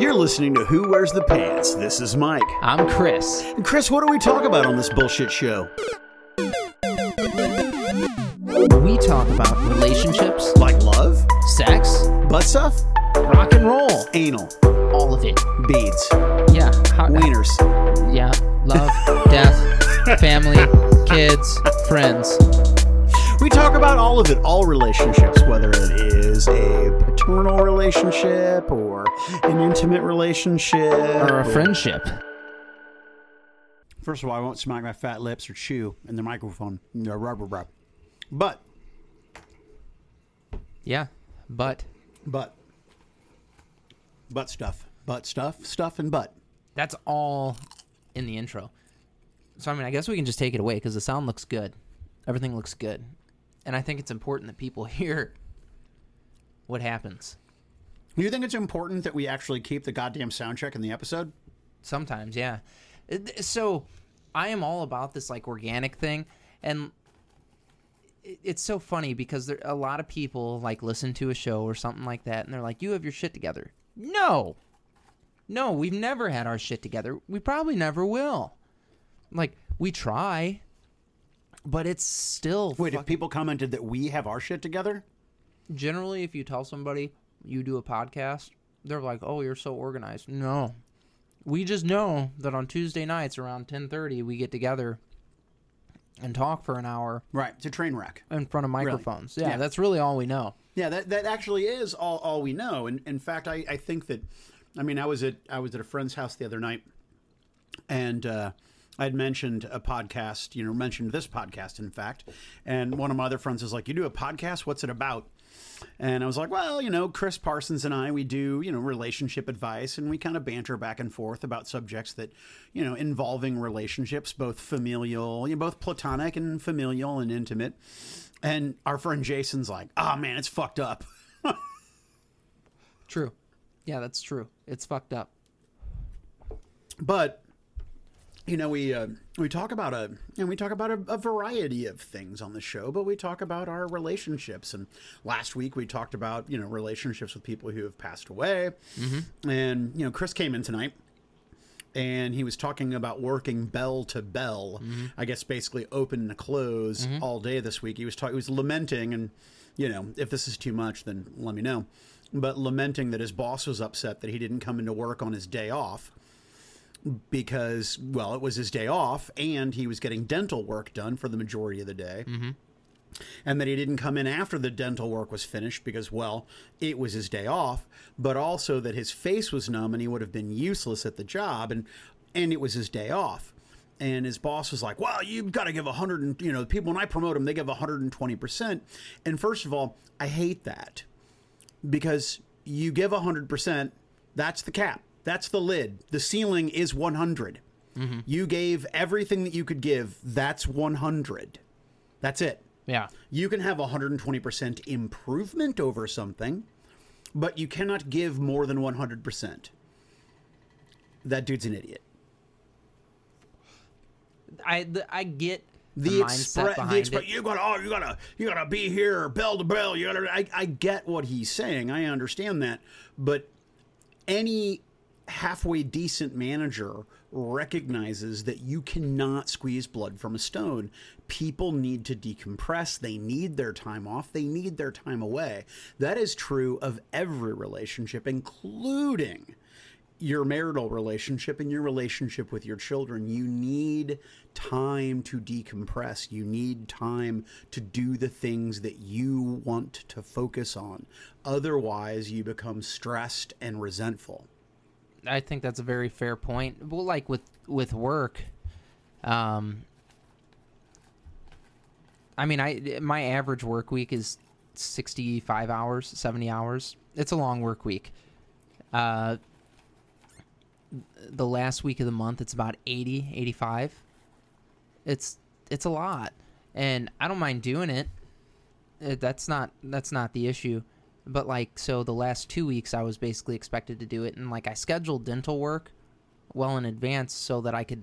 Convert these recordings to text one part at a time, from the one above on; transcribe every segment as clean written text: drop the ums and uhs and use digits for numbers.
You're listening to Who Wears the Pants. This is Mike. I'm Chris. And Chris, what do we talk about on this bullshit show? We talk about relationships. Like love. Sex. Butt stuff. Rock and roll. Anal. All of it. Beads. Yeah. Wieners. Yeah. Love. Death. Family. Kids. Friends. We talk about all of it, all relationships, whether it is a paternal relationship or an intimate relationship. Or a friendship. First of all, I won't smack my fat lips or chew in the microphone. No, rub. But. Yeah, but. But. Butt stuff. Butt stuff, stuff, and butt. That's all in the intro. So, I mean, I guess we can just take it away because the sound looks good. Everything looks good. And I think it's important that people hear what happens. Do you think it's important that we actually keep the goddamn sound check in the episode? Sometimes, yeah. So I am all about this like organic thing. And it's so funny because there a lot of people like listen to a show or something like that. And they're like, you have your shit together. No, we've never had our shit together. We probably never will. Like, we try. But it's still... Wait, if people commented that we have our shit together? Generally, if you tell somebody you do a podcast, they're like, oh, you're so organized. No. We just know that on Tuesday nights around 10:30, we get together and talk for an hour. Right. It's a train wreck. In front of microphones. Really? Yeah, that's really all we know. Yeah, that actually is all we know. And in fact, I think that... I mean, I was at a friend's house the other night, and... I'd mentioned a podcast, mentioned this podcast, in fact. And one of my other friends is like, you do a podcast? What's it about? And I was like, well, Chris Parsons and I, we do, relationship advice. And we kind of banter back and forth about subjects that, involving relationships, both familial, both platonic and familial and intimate. And our friend Jason's like, oh, man, it's fucked up. True. Yeah, that's true. It's fucked up. But... We talk about a variety of things on the show, but we talk about our relationships. And last week we talked about, relationships with people who have passed away. Mm-hmm. And, Chris came in tonight and he was talking about working bell to bell, mm-hmm. I guess basically open to close mm-hmm. all day this week. He was lamenting and, if this is too much, then let me know. But lamenting that his boss was upset that he didn't come into work on his day off. Because, well, it was his day off, and he was getting dental work done for the majority of the day. Mm-hmm. And that he didn't come in after the dental work was finished because, well, it was his day off. But also that his face was numb, and he would have been useless at the job, and it was his day off. And his boss was like, well, you've got to give 100, and, people when I promote them, they give 120%. And first of all, I hate that. Because you give 100%, that's the cap. That's the lid. The ceiling is 100. Mm-hmm. You gave everything that you could give. That's 100. That's it. Yeah. You can have 120% improvement over something, but you cannot give more than 100%. That dude's an idiot. I get the mindset behind it. You gotta be here bell to bell. You gotta. I get what he's saying. I understand that, but any halfway decent manager recognizes that you cannot squeeze blood from a stone. People need to decompress. They need their time off. They need their time away. That is true of every relationship, including your marital relationship and your relationship with your children. You need time to decompress. You need time to do the things that you want to focus on. Otherwise, you become stressed and resentful. I think that's a very fair point. Well, like with work, I mean, my average work week is 65 hours, 70 hours. It's a long work week. The last week of the month, it's about 80, 85. It's a lot, and I don't mind doing it. That's not the issue. But, like, so the last 2 weeks I was basically expected to do it. And, like, I scheduled dental work well in advance so that I could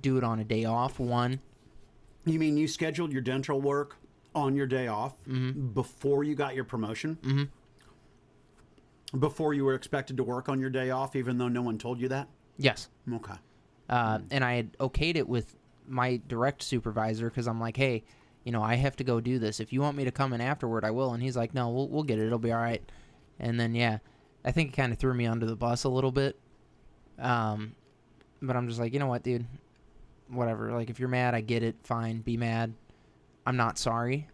do it on a day off, one. You mean you scheduled your dental work on your day off mm-hmm. before you got your promotion? Mm-hmm. Before you were expected to work on your day off, even though no one told you that? Yes. Okay. And I had okayed it with my direct supervisor because I'm like, hey, you know, I have to go do this. If you want me to come in afterward, I will. And he's like, no, we'll get it. It'll be all right. And then, yeah, I think it kind of threw me under the bus a little bit. But I'm just like, you know what, dude? Whatever. Like, if you're mad, I get it. Fine. Be mad. I'm not sorry.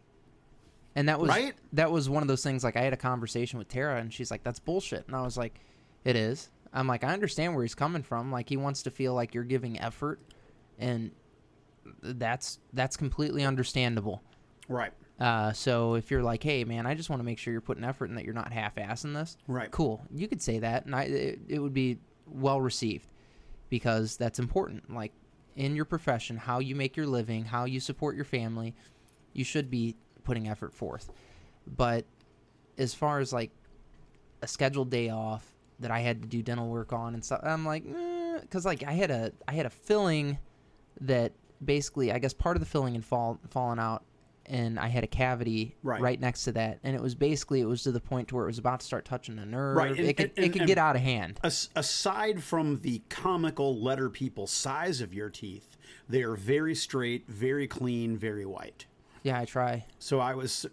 And that was right? That was one of those things, like, I had a conversation with Tara, and she's like, that's bullshit. And I was like, it is. I'm like, I understand where he's coming from. Like, he wants to feel like you're giving effort, and that's completely understandable. Right. So if you're like, hey, man, I just want to make sure you're putting effort and that you're not half-assing this. Right. Cool. You could say that, and it would be well-received because that's important. Like, in your profession, how you make your living, how you support your family, you should be putting effort forth. But as far as, like, a scheduled day off that I had to do dental work on and stuff, I'm like, because, like, I had a filling that basically, I guess part of the filling had fallen out, and I had a cavity right next to that, and it was to the point to where it was about to start touching a nerve. Right. It could get out of hand. Aside from the comical letter people size of your teeth, they are very straight, very clean, very white. Yeah, I try. So I was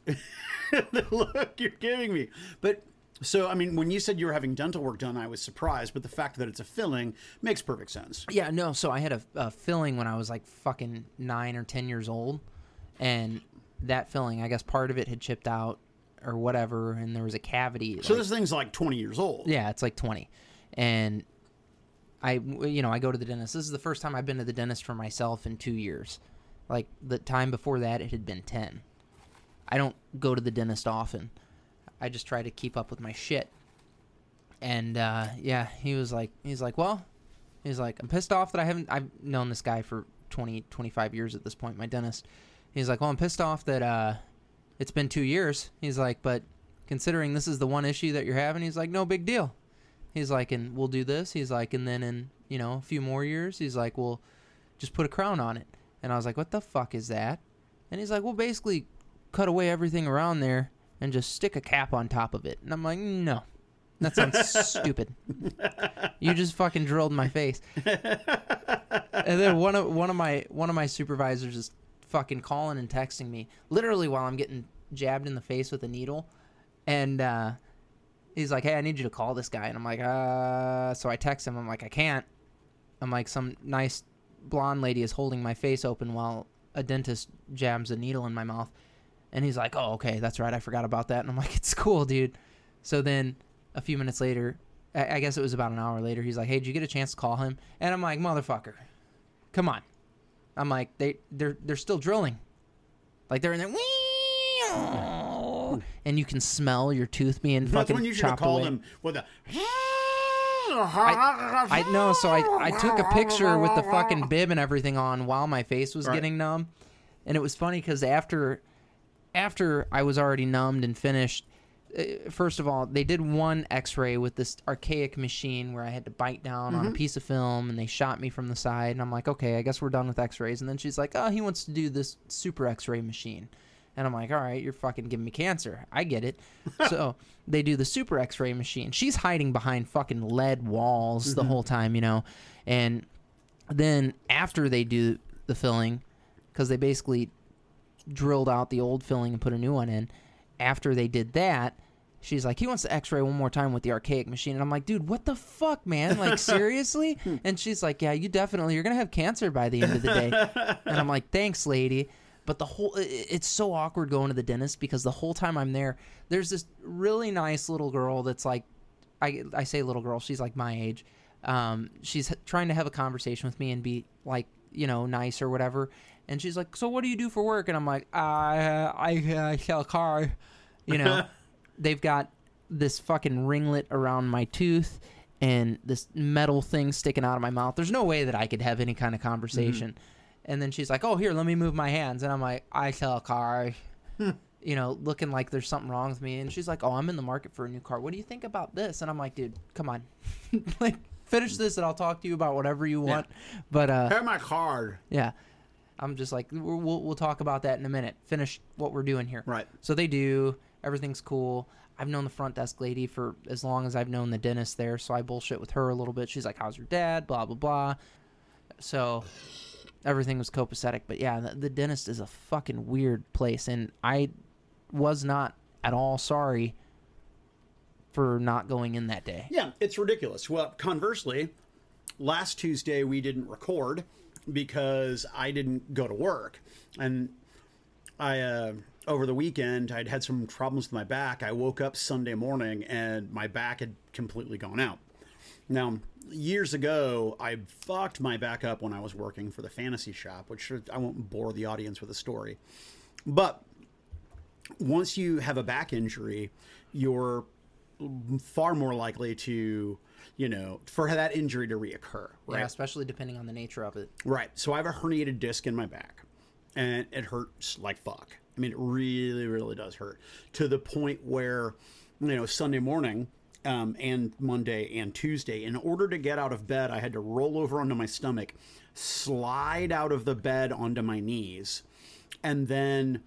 the look you're giving me. But so, I mean, when you said you were having dental work done, I was surprised, but the fact that it's a filling makes perfect sense. Yeah, no, so I had a filling when I was like fucking 9 or 10 years old, and that filling, I guess part of it had chipped out or whatever, and there was a cavity. So like, this thing's like 20 years old. Yeah, it's like 20. And I go to the dentist. This is the first time I've been to the dentist for myself in 2 years. Like, the time before that, it had been 10. I don't go to the dentist often. I just try to keep up with my shit. And, yeah, he's like, I'm pissed off that I've known this guy for 20, 25 years at this point, my dentist. He's like, well, I'm pissed off that it's been 2 years. He's like, but considering this is the one issue that you're having, he's like, no big deal. He's like, and we'll do this. He's like, and then in, you know, a few more years, he's like, we'll just put a crown on it. And I was like, what the fuck is that? And he's like, well, basically cut away everything around there and just stick a cap on top of it. And I'm like, no. That sounds stupid. You just fucking drilled my face. And then one of my supervisors is fucking calling and texting me, literally while I'm getting jabbed in the face with a needle. And he's like, hey, I need you to call this guy. And I'm like, so I text him. I'm like, I can't. I'm like, some nice blonde lady is holding my face open while a dentist jabs a needle in my mouth. And he's like, oh, okay, that's right, I forgot about that. And I'm like, it's cool, dude. So then a few minutes later, I guess it was about an hour later, he's like, hey, did you get a chance to call him? And I'm like, motherfucker, come on. I'm like, they're still drilling. Like, they're in there, wee, and you can smell your tooth being fucking chopped away. That's when you should have called him with a... I know, so I took a picture with the fucking bib and everything on while my face was getting numb. And it was funny because after I was already numbed and finished, first of all, they did one x-ray with this archaic machine where I had to bite down on a piece of film, and they shot me from the side, and I'm like, okay, I guess we're done with x-rays. And then she's like, oh, he wants to do this super x-ray machine. And I'm like, all right, you're fucking giving me cancer. I get it. So they do the super x-ray machine. She's hiding behind fucking lead walls the whole time, you know. And then after they do the filling, because they basically drilled out the old filling and put a new one in, after they did that, she's like, he wants to x-ray one more time with the archaic machine. And I'm like, dude, what the fuck, man? Like, seriously? And she's like, yeah, you're going to have cancer by the end of the day. And I'm like, thanks, lady. But it's so awkward going to the dentist because the whole time I'm there, there's this really nice little girl that's like, I say little girl, she's like my age. She's trying to have a conversation with me and be like, you know, nice or whatever. And she's like, so what do you do for work? And I'm like, I sell a car. You know, they've got this fucking ringlet around my tooth and this metal thing sticking out of my mouth. There's no way that I could have any kind of conversation. And then she's like, oh, here, let me move my hands. And I'm like, I sell a car, you know, looking like there's something wrong with me. And she's like, oh, I'm in the market for a new car. What do you think about this? And I'm like, dude, come on. Like, finish this and I'll talk to you about whatever you want. Yeah. But pay my card. Yeah. I'm just like, we'll talk about that in a minute. Finish what we're doing here. Right. So they do. Everything's cool. I've known the front desk lady for as long as I've known the dentist there, so I bullshit with her a little bit. She's like, how's your dad? Blah, blah, blah. So everything was copacetic. But yeah, the dentist is a fucking weird place, and I was not at all sorry for not going in that day. Yeah, it's ridiculous. Well, conversely, last Tuesday we didn't record because I didn't go to work, and I... over the weekend, I'd had some problems with my back. I woke up Sunday morning and my back had completely gone out. Now, years ago, I fucked my back up when I was working for the fantasy shop, which I won't bore the audience with a story. But once you have a back injury, you're far more likely to, you know, for that injury to reoccur. Right? Yeah, especially depending on the nature of it. Right. So I have a herniated disc in my back and it hurts like fuck. I mean, it really, really does hurt to the point where, you know, Sunday morning and Monday and Tuesday, in order to get out of bed, I had to roll over onto my stomach, slide out of the bed onto my knees, and then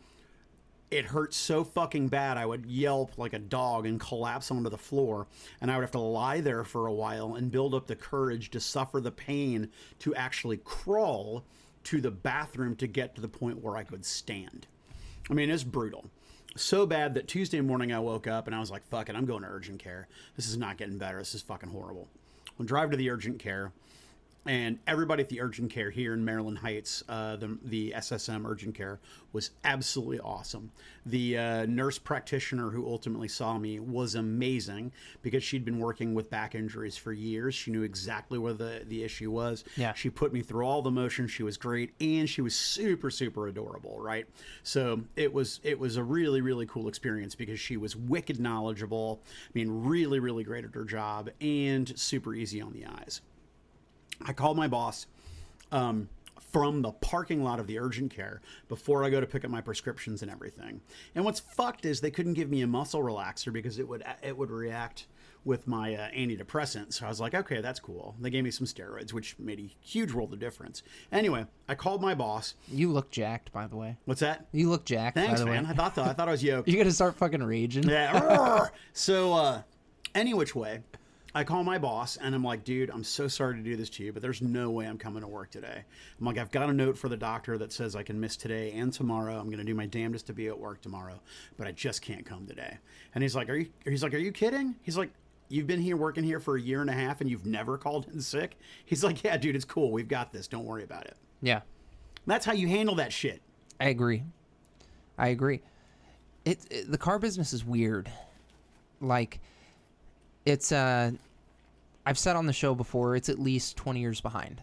it hurt so fucking bad I would yelp like a dog and collapse onto the floor, and I would have to lie there for a while and build up the courage to suffer the pain to actually crawl to the bathroom to get to the point where I could stand. I mean, it's brutal. So bad that Tuesday morning I woke up and I was like, fuck it, I'm going to urgent care. This is not getting better. This is fucking horrible. I'll drive to the urgent care, and everybody at the urgent care here in Maryland Heights, the SSM urgent care, was absolutely awesome. The nurse practitioner who ultimately saw me was amazing because she'd been working with back injuries for years. She knew exactly where the issue was. Yeah. She put me through all the motions. She was great, and she was super, super adorable, right? So it was a really, really cool experience because she was wicked knowledgeable. I mean, really, really great at her job and super easy on the eyes. I called my boss from the parking lot of the urgent care before I go to pick up my prescriptions and everything. And what's fucked is they couldn't give me a muscle relaxer because it would react with my antidepressant. So I was like, okay, that's cool. They gave me some steroids, which made a huge world of difference. Anyway, I called my boss. You look jacked, by the way. What's that? You look jacked. Thanks, by the man. Way. I thought I was yoked. You're gonna start fucking raging. Yeah. So any which way, I call my boss and I'm like, dude, I'm so sorry to do this to you, but there's no way I'm coming to work today. I'm like, I've got a note for the doctor that says I can miss today and tomorrow. I'm going to do my damnedest to be at work tomorrow, but I just can't come today. And he's like, are you kidding? He's like, you've been here working here for a year and a half and you've never called in sick. He's like, yeah, dude, it's cool. We've got this. Don't worry about it. Yeah. That's how you handle that shit. I agree. It the car business is weird. Like, it's I've said on the show before, it's at least 20 years behind.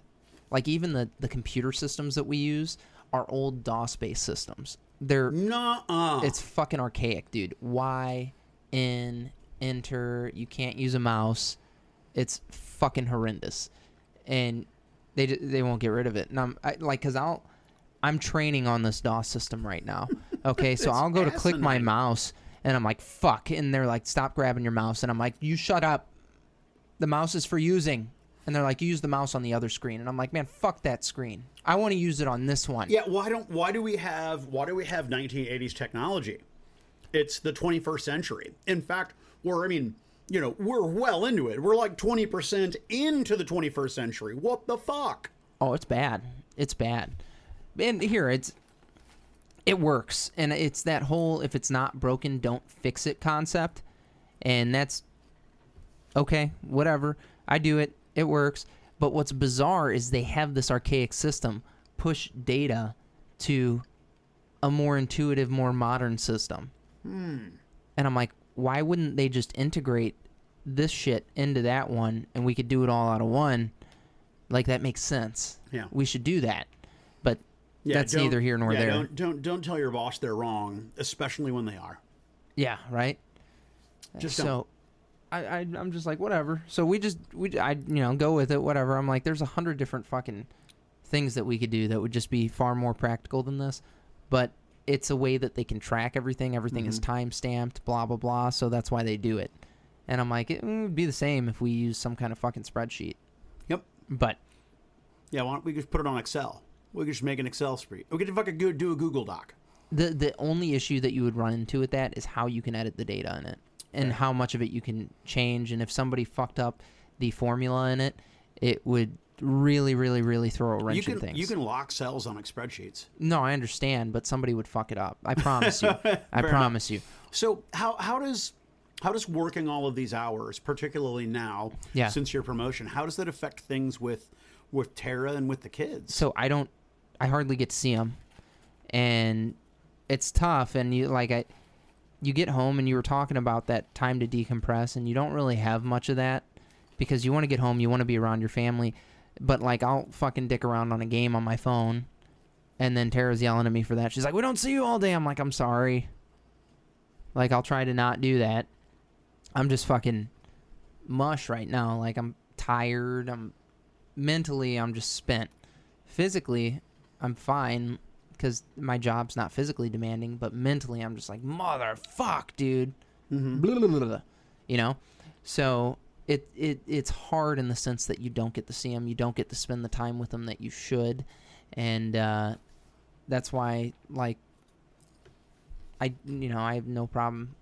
Like, even the computer systems that we use are old DOS-based systems. They're it's fucking archaic, dude. Y, in, enter, you can't use a mouse. It's fucking horrendous, and they won't get rid of it. And I'm training on this DOS system right now. Okay, so I'll go to click my mouse. And I'm like, fuck. And they're like, stop grabbing your mouse. And I'm like, you shut up. The mouse is for using. And they're like, use the mouse on the other screen. And I'm like, man, fuck that screen. I want to use it on this one. Yeah, why do we have 1980s technology? It's the 21st century. In fact, we're well into it. We're like 20% into the 21st century. What the fuck? Oh, it's bad. It's bad. And here, it works, and it's that whole if it's not broken, don't fix it concept, and that's okay, whatever. I do it. It works. But what's bizarre is they have this archaic system push data to a more intuitive, more modern system. And I'm like, why wouldn't they just integrate this shit into that one, and we could do it all out of one? Like, that makes sense. Yeah. We should do that. But... yeah, that's neither here nor there. Don't tell your boss they're wrong, especially when they are. Yeah, right. Just so, I'm just like, whatever. So I go with it, whatever. I'm like, there's 100 different fucking things that we could do that would just be far more practical than this, but it's a way that they can track everything. Everything is time stamped, blah blah blah. So that's why they do it. And I'm like, it would be the same if we use some kind of fucking spreadsheet. Yep. But yeah, why don't we just put it on Excel? We could just make an Excel spreadsheet. We could fucking do a Google Doc. the only issue that you would run into with that is how you can edit the data in it and how much of it you can change. And if somebody fucked up the formula in it, it would really throw a wrench in things. You can lock cells on spreadsheets. No, I understand, but somebody would fuck it up. I promise you. I promise you. So how does working all of these hours, particularly now, since your promotion, how does that affect things with Tara and with the kids? So I hardly get to see them, and it's tough. And you get home, and you were talking about that time to decompress, and you don't really have much of that because you want to get home, you want to be around your family. But I'll fucking dick around on a game on my phone, and then Tara's yelling at me for that. She's like, "We don't see you all day." I'm like, "I'm sorry." I'll try to not do that. I'm just fucking mush right now. I'm tired. Mentally, I'm just spent. Physically, I'm fine because my job's not physically demanding, but mentally, I'm just like, motherfuck, dude. Mm-hmm. Blah, blah, blah, blah. You know? So it's hard in the sense that you don't get to see them. You don't get to spend the time with them that you should. And that's why, I have no problem.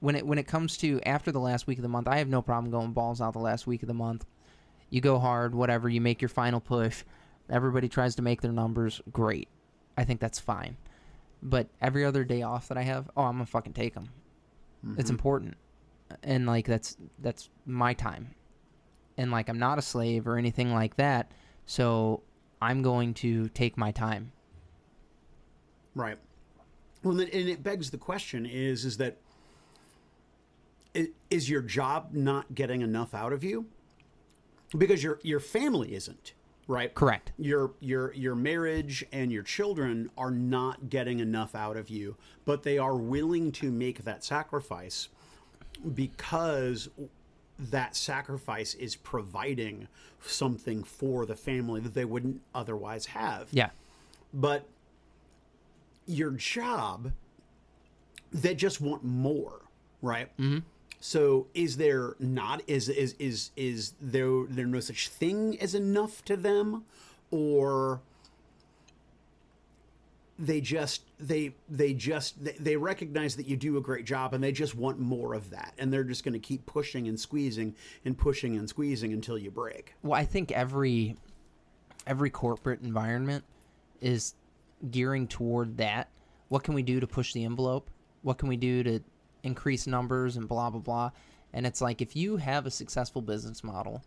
When it comes to after the last week of the month, I have no problem going balls out the last week of the month. You go hard, whatever. You make your final push. Everybody tries to make their numbers. Great. I think that's fine. But every other day off that I have, I'm going to fucking take them. Mm-hmm. It's important. And, that's my time. And, I'm not a slave or anything like that. So I'm going to take my time. Right. Well, and it begs the question is your job not getting enough out of you? Because your family isn't, right? Correct. Your marriage and your children are not getting enough out of you, but they are willing to make that sacrifice because that sacrifice is providing something for the family that they wouldn't otherwise have. Yeah. But your job, they just want more, right? Mm-hmm. So is there no such thing as enough to them, or they recognize that you do a great job and they just want more of that, and they're just going to keep pushing and squeezing and pushing and squeezing until you break? Well, I think every corporate environment is gearing toward that. What can we do to push the envelope? What can we do to increase numbers and blah, blah, blah? And it's if you have a successful business model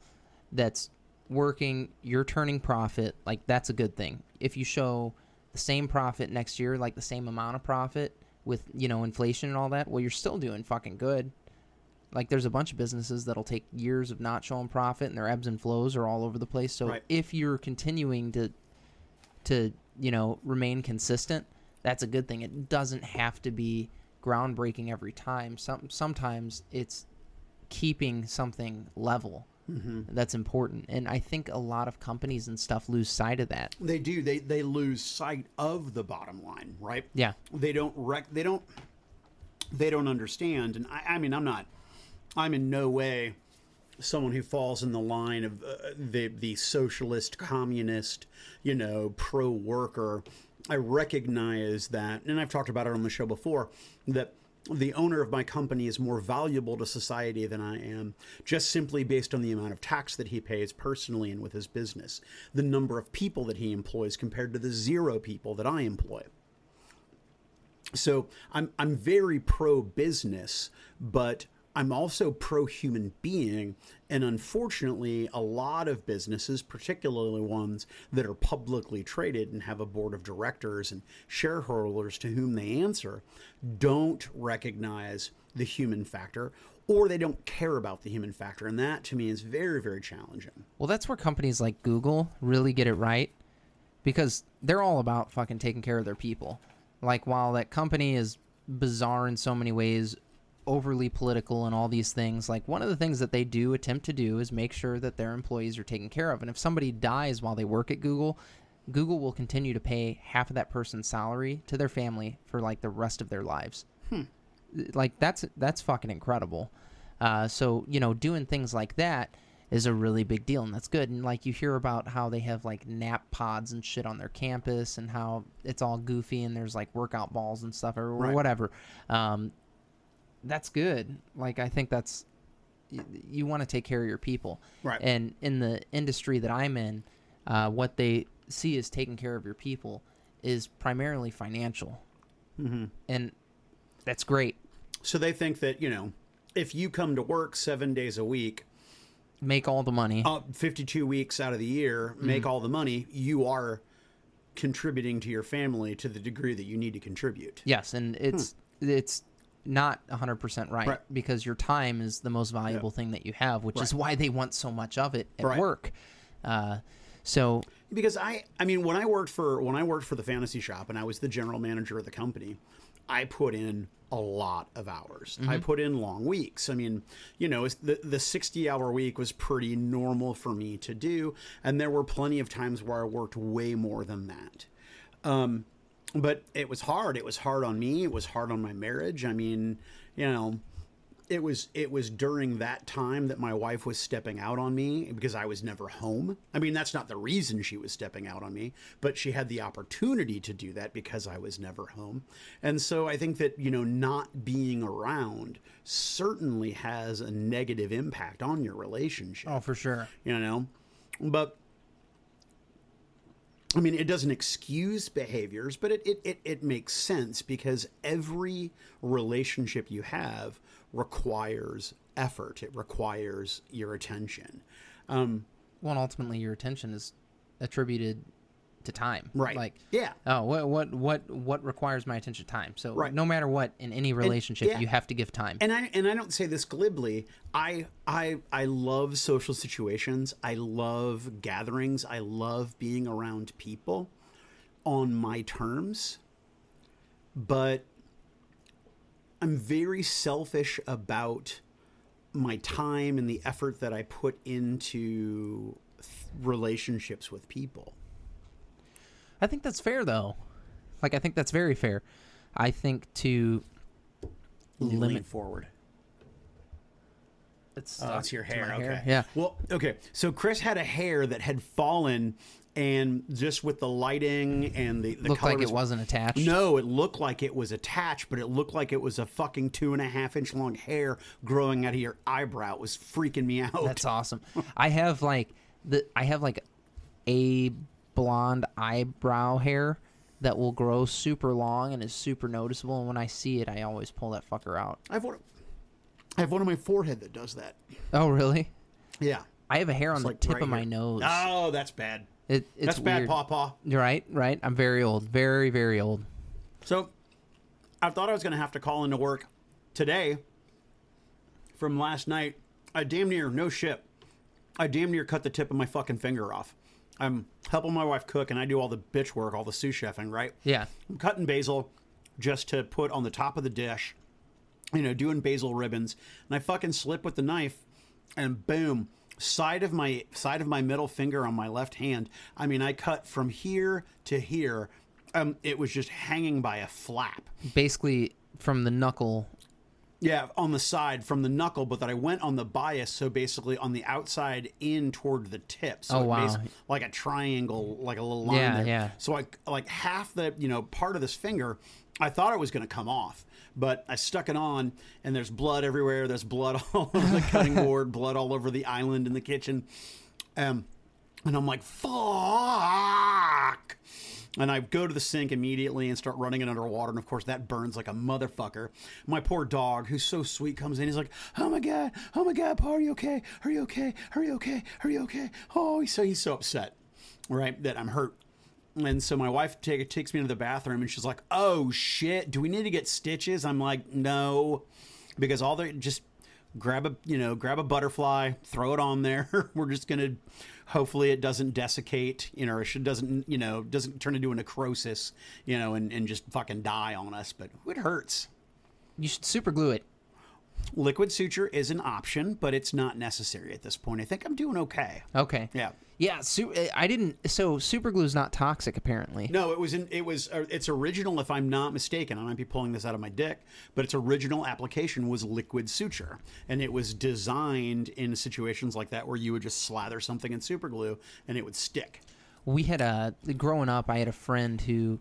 that's working, you're turning profit, that's a good thing. If you show the same profit next year, the same amount of profit with, inflation and all that, well, you're still doing fucking good. There's a bunch of businesses that'll take years of not showing profit, and their ebbs and flows are all over the place. So right. If you're continuing to remain consistent, that's a good thing. It doesn't have to be groundbreaking every time. Sometimes it's keeping something level. Mm-hmm. That's important. And I think a lot of companies and stuff lose sight of that. They do. They lose sight of the bottom line, right? Yeah. They don't understand. And I'm in no way someone who falls in the line of the socialist, communist, pro-worker. I recognize that, and I've talked about it on the show before, that the owner of my company is more valuable to society than I am, just simply based on the amount of tax that he pays personally and with his business, the number of people that he employs compared to the zero people that I employ. So I'm very pro-business, but I'm also pro-human being, and unfortunately, a lot of businesses, particularly ones that are publicly traded and have a board of directors and shareholders to whom they answer, don't recognize the human factor, or they don't care about the human factor, and that, to me, is very, very challenging. Well, that's where companies like Google really get it right, because they're all about fucking taking care of their people. While that company is bizarre in so many ways, overly political and all these things, one of the things that they do attempt to do is make sure that their employees are taken care of. And if somebody dies while they work at Google, Google will continue to pay half of that person's salary to their family for the rest of their lives. That's fucking incredible. So doing things like that is a really big deal, and that's good. And like, you hear about how they have like nap pods and shit on their campus, and how it's all goofy, and there's like workout balls and stuff or right. whatever. That's good. Like, I think that's, you want to take care of your people. Right. And in the industry that I'm in, what they see as taking care of your people is primarily financial. Mm-hmm. And that's great. So they think that, you know, if you come to work 7 days a week, make all the money, 52 weeks out of the year, make mm-hmm. all the money, you are contributing to your family to the degree that you need to contribute. Yes. And it's not 100% right, because your time is the most valuable thing that you have, which is why they want so much of it at work. So because I mean, when I worked for the Fantasy Shop and I was the general manager of the company, I put in a lot of hours. Mm-hmm. I put in long weeks. I mean, you know, the 60-hour week was pretty normal for me to do, and there were plenty of times where I worked way more than that. But it was hard. It was hard on me. It was hard on my marriage. I mean, you know, it was during that time that my wife was stepping out on me because I was never home. I mean, that's not the reason she was stepping out on me, but she had the opportunity to do that because I was never home. And so I think that, you know, not being around certainly has a negative impact on your relationship. Oh, for sure. You know, but I mean, it doesn't excuse behaviors, but it makes sense because every relationship you have requires effort. It requires your attention. Well, ultimately, your attention is attributed to time. Right. Like, yeah. Oh, what requires my attention? Time. So no matter what, in any relationship, you have to give time. And I don't say this glibly. I love social situations. I love gatherings. I love being around people on my terms. But I'm very selfish about my time and the effort that I put into relationships with people. I think that's fair, though. Like, I think that's very fair. I think to lean forward. It's your hair. Okay. Hair. Yeah. Well, okay. So Chris had a hair that had fallen, and just with the lighting and the looked colors, like it wasn't attached. No, it looked like it was attached, but it looked like it was a fucking 2.5-inch long hair growing out of your eyebrow. It was freaking me out. That's awesome. I have like a blonde eyebrow hair that will grow super long and is super noticeable, and when I see it, I always pull that fucker out. I have one on my forehead that does that. Oh, really? Yeah. I have a hair on the tip of my nose. Oh, that's bad. That's bad, Pawpaw. Right. I'm very old. Very, very old. So I thought I was going to have to call into work today from last night. I damn near cut the tip of my fucking finger off. I'm helping my wife cook, and I do all the bitch work, all the sous chefing, right? Yeah. I'm cutting basil just to put on the top of the dish, you know, doing basil ribbons, and I fucking slip with the knife, and boom, side of my middle finger on my left hand. I mean, I cut from here to here. It was just hanging by a flap. Basically, from the knuckle. Yeah, on the side from the knuckle, but that I went on the bias, so basically on the outside in toward the tip. So like a triangle, like a little line there. Yeah. So like half the, you know, part of this finger, I thought it was going to come off, but I stuck it on, and there's blood everywhere. There's blood all over the cutting board, blood all over the island in the kitchen. And I'm like, fuck. And I go to the sink immediately and start running it underwater. And, of course, that burns like a motherfucker. My poor dog, who's so sweet, comes in. He's like, oh, my God, Pa, are you okay? Are you okay? Are you okay? Are you okay? Oh, he's so upset, right, that I'm hurt. And so my wife takes me into the bathroom, and she's like, oh, shit, do we need to get stitches? I'm like, no, because just grab a butterfly, throw it on there. We're just going to... Hopefully it doesn't desiccate, you know, or it doesn't, you know, doesn't turn into a necrosis, you know, and just fucking die on us. But it hurts. You should super glue it. Liquid suture is an option, but it's not necessary at this point. I think I'm doing okay. Okay. Yeah. Yeah. So super glue is not toxic, apparently. No, it's original, if I'm not mistaken. I might be pulling this out of my dick, but its original application was liquid suture, and it was designed in situations like that where you would just slather something in super glue and it would stick. We had growing up, I had a friend who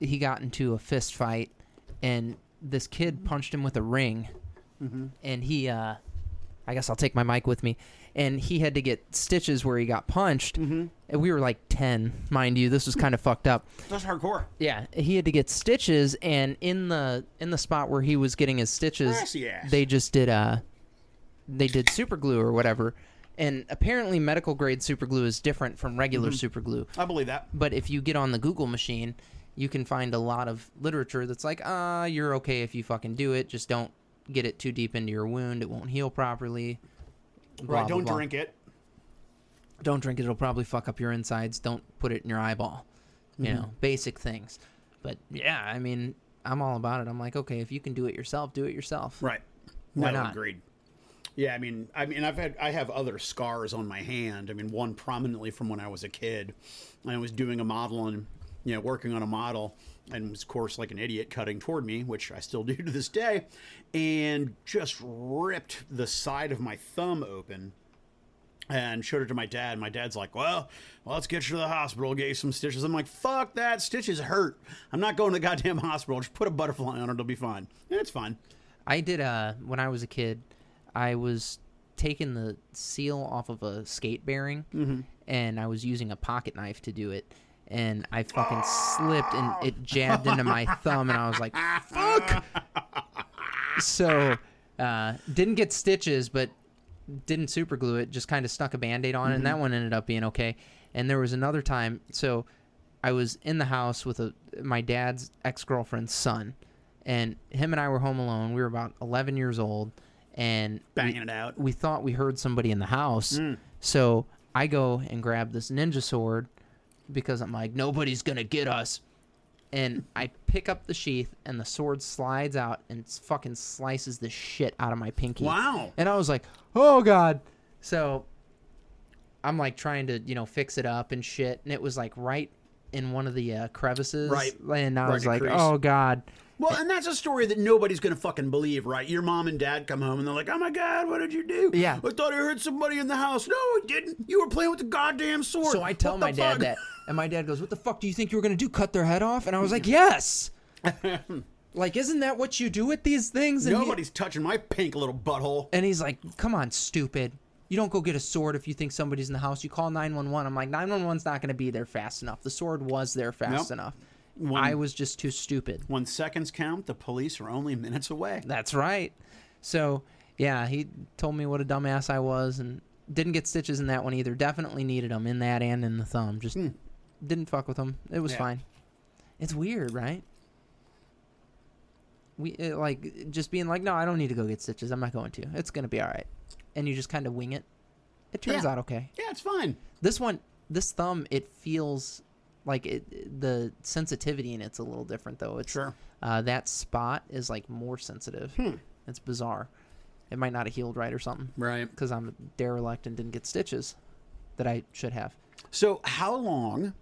he got into a fist fight, and this kid punched him with a ring. Mm-hmm. And he, I guess I'll take my mic with me. And he had to get stitches where he got punched. Mm-hmm. And we were like 10, mind you. This was kind of fucked up. That's hardcore. Yeah, he had to get stitches, and in the spot where he was getting his stitches, they just did super glue or whatever. And apparently, medical grade super glue is different from regular mm-hmm. super glue. I believe that. But if you get on the Google machine, you can find a lot of literature that's like, you're okay if you fucking do it. Just don't get it too deep into your wound. It won't heal properly. Blah, right, don't blah, blah. Drink it. Don't drink it. It'll probably fuck up your insides. Don't put it in your eyeball. Mm-hmm. You know, basic things. But, yeah, I mean, I'm all about it. I'm like, okay, if you can do it yourself, do it yourself. Right. Why not? Agreed. Yeah, I mean, I have other scars on my hand. I mean, one prominently from when I was a kid. I was doing a model and, you know, working on a model, and was, of course, like an idiot, cutting toward me, which I still do to this day, and just ripped the side of my thumb open and showed it to my dad. My dad's like, well, let's get you to the hospital, get you some stitches. I'm like, fuck that, stitches hurt. I'm not going to the goddamn hospital. Just put a butterfly on it, it'll be fine. And it's fine. I did, when I was a kid, I was taking the seal off of a skate bearing, mm-hmm. and I was using a pocket knife to do it. And I fucking slipped, and it jabbed into my thumb, and I was like, fuck! So, didn't get stitches, but didn't super glue it. Just kind of stuck a Band-Aid on it, mm-hmm. and that one ended up being okay. And there was another time, so I was in the house with my dad's ex-girlfriend's son, and him and I were home alone. We were about 11 years old, and banging it out. We thought we heard somebody in the house, so I go and grab this ninja sword, because I'm like, nobody's gonna get us. And I pick up the sheath, and the sword slides out and fucking slices the shit out of my pinky. Wow. And I was like, oh god. So I'm like trying to, you know, fix it up and shit, and it was like right in one of the crevices. Right. And I was like, oh god. Well, and that's a story that nobody's going to fucking believe, right? Your mom and dad come home, and they're like, oh, my God, what did you do? Yeah. I thought I heard somebody in the house. No, I didn't. You were playing with the goddamn sword. So I tell my dad that, and my dad goes, what the fuck do you think you were going to do, cut their head off? And I was like, yes. Like, isn't that what you do with these things? And nobody's touching my pink little butthole. And he's like, come on, stupid. You don't go get a sword if you think somebody's in the house. You call 911. I'm like, 911's not going to be there fast enough. The sword was there fast enough. I was just too stupid. When seconds count, the police are only minutes away. That's right. So, yeah, he told me what a dumbass I was, and didn't get stitches in that one either. Definitely needed them in that and in the thumb. Just didn't fuck with them. It was fine. It's weird, right? Just being like, no, I don't need to go get stitches. I'm not going to. It's going to be all right. And you just kind of wing it. It turns out okay. Yeah, it's fine. This thumb, it feels... like the sensitivity in it's a little different, though. It's, sure. That spot is like more sensitive. It's bizarre. It might not have healed right or something. Right. Because I'm derelict and didn't get stitches that I should have. So how long